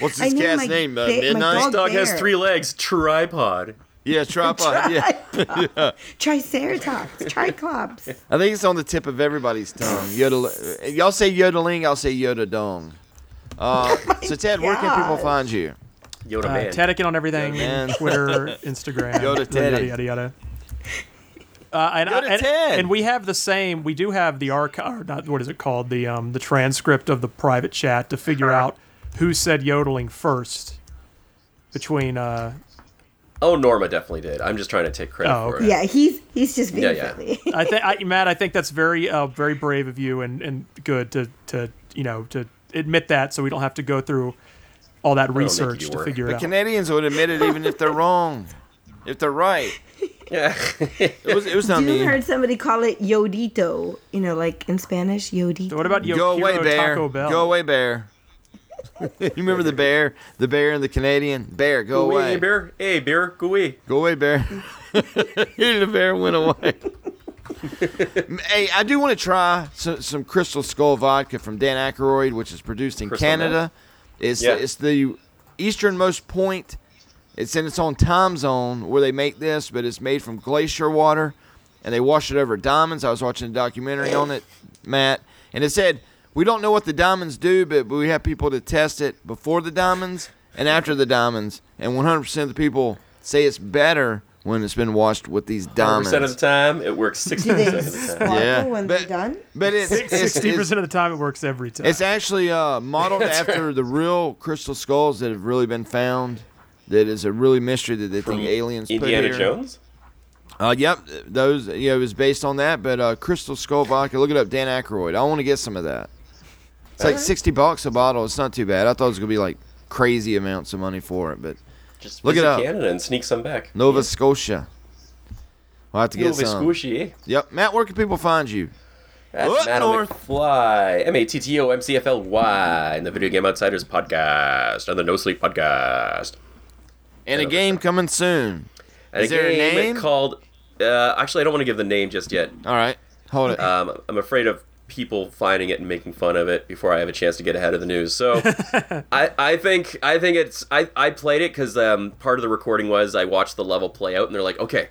What's this cat's name? Uh, Midnight? This dog bear. has three legs. Tripod. Yeah, tripod. Tripod. Yeah. Triceratops. Triclops. I think it's on the tip of everybody's tongue. Yodel- Y'all say yodeling, I'll say yodadong. Uh, oh so, Ted, God. where can people find you? Yoda uh, man. Teddekin on everything. Twitter, Instagram. Yoda Ted. Yada, yada, yada. Uh, and, I, and, and we have the same. We do have the archive. Not what is it called? The um, the transcript of the private chat to figure out who said yodeling first. Between. Uh, oh, Norma definitely did. I'm just trying to take credit oh, for okay. it. Yeah, he's he's just being yeah, friendly. Yeah. I think I, Matt. I think that's very uh, very brave of you and, and good to to you know to admit that, so we don't have to go through all that research to work. figure but it out. The Canadians would admit it even if they're wrong, if they're right. Yeah, it was. It was not me. You heard somebody call it yodito, you know, like in Spanish, yodito. What about yo- go away, bear? Taco Bell? Go away, bear. You remember the bear, the bear and the Canadian bear? Go, go away. away, bear. Hey, bear, go away. Go away, bear. The bear went away. Hey, I do want to try some, some Crystal Skull vodka from Dan Aykroyd, which is produced in Crystal Canada. Mount. It's yeah. it's the easternmost point. It's in its own time zone where they make this, but it's made from glacier water, and they wash it over diamonds. I was watching a documentary on it, Matt, and it said, we don't know what the diamonds do, but we have people to test it before the diamonds and after the diamonds, and one hundred percent of the people say it's better when it's been washed with these diamonds. one hundred percent of the time, it works sixty percent of the time. Yeah, when but, they're done? But it's, it's, sixty percent it's, of the time, it works every time. It's actually uh, modeled after right. the real crystal skulls that have really been found. That is a really mystery that they From think aliens Indiana put here. Indiana Jones? Uh, yep. Those, you know, it was based on that. But uh, Crystal Skull Vodka, look it up, Dan Aykroyd. I want to get some of that. It's All like right. sixty bucks a bottle. It's not too bad. I thought it was going to be like crazy amounts of money for it. But just look visit it up. Canada and sneak some back. Nova yeah. Scotia. We'll have to get some. A little bit squishy, eh? Yep. Matt, where can people find you? That's Matt McFly. M A T T O M C F L Y in the Video Game Outsiders podcast and the No Sleep podcast. And a game coming soon. Is there a name? Called, uh, actually, I don't want to give the name just yet. All right. Hold it. Um, I'm afraid of people finding it and making fun of it before I have a chance to get ahead of the news. So I, I think I think it's... I, I played it because um, part of the recording was I watched the level play out, and they're like, okay,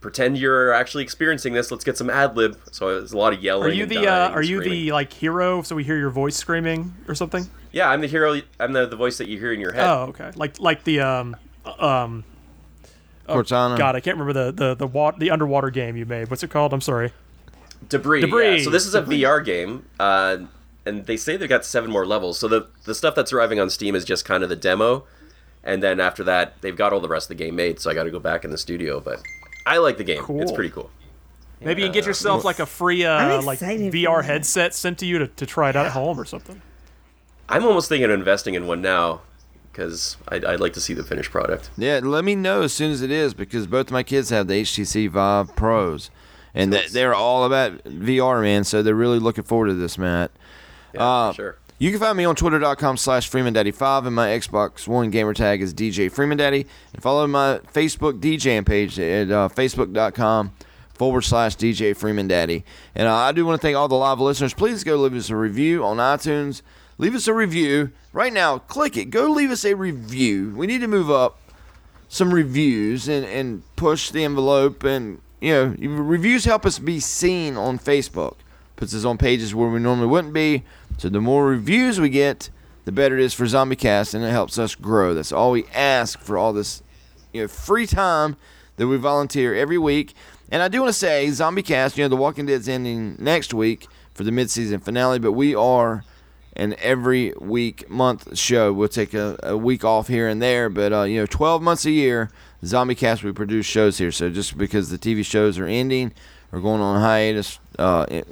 pretend you're actually experiencing this. Let's get some ad lib. So there's a lot of yelling. Are you and the uh, Are you the like hero? So we hear your voice screaming or something. Yeah, I'm the hero. I'm the, the voice that you hear in your head. Oh, okay. Like like the um um. Oh, God, I can't remember the the the, wa- the underwater game you made. What's it called? I'm sorry. Debris. Debris. Yeah. So this is a Debris. V R game, uh, and they say they've got seven more levels. So the the stuff that's arriving on Steam is just kind of the demo, and then after that they've got all the rest of the game made. So I got to go back in the studio, but. I like the game. Cool. It's pretty cool. Maybe yeah. you can get yourself like a free uh, like V R headset sent to you to, to try it out yeah. at home or something. I'm almost thinking of investing in one now because I'd, I'd like to see the finished product. Yeah, let me know as soon as it is because both of my kids have the H T C Vive Pros and yes. they're all about V R, man, so they're really looking forward to this, Matt. Yeah, uh, sure. You can find me on twitter.com slash FreemanDaddy5, and my Xbox One gamer tag is D J FreemanDaddy. And follow my Facebook DJing page at uh, facebook.com forward slash DJ FreemanDaddy. And uh, I do want to thank all the live listeners. Please go leave us a review on iTunes. Leave us a review. Right now, click it. Go leave us a review. We need to move up some reviews and, and push the envelope. And, you know, reviews help us be seen on Facebook. Puts us on pages where we normally wouldn't be. So the more reviews we get, the better it is for Zombie Cast, and it helps us grow. That's all we ask for all this, you know, free time that we volunteer every week. And I do want to say, Zombie Cast, you know, The Walking Dead's ending next week for the mid-season finale, but we are an every week month show. We'll take a, a week off here and there, but uh, you know, twelve months a year, Zombie Cast, we produce shows here. So just because the T V shows are ending or going on hiatus. Uh, it,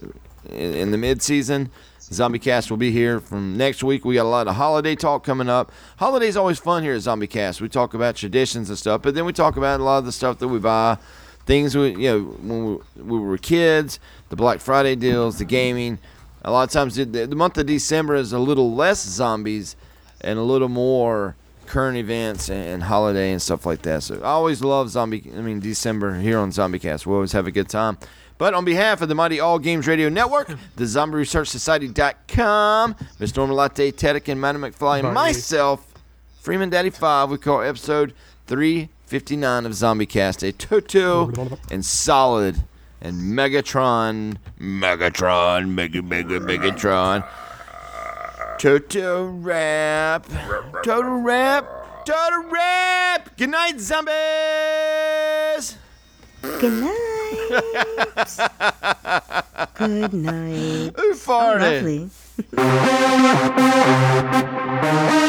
in the mid-season, Zombie Cast will be here from next week. We got a lot of holiday talk coming up. Holiday's always fun here at Zombie Cast. We talk about traditions and stuff, but then we talk about a lot of the stuff that we buy, things we, you know, when we, we were kids, the Black Friday deals, the gaming. A lot of times, the, the month of December is a little less zombies and a little more current events and, and holiday and stuff like that. So I always love Zombie. I mean, December here on Zombie Cast. We always have a good time. But on behalf of the mighty All Games Radio Network, the Zombie Research Society dot com, Miss Norma Latte, Teddick, and Madam McFly, and myself, Freeman Daddy five, we call episode three fifty-nine of Zombie Cast a total and solid and Megatron, Megatron, Mega, Mega, Megatron, total rap, total rap, total rap. Good night, zombies. Good night. Good night. Who farted? Oh, lovely.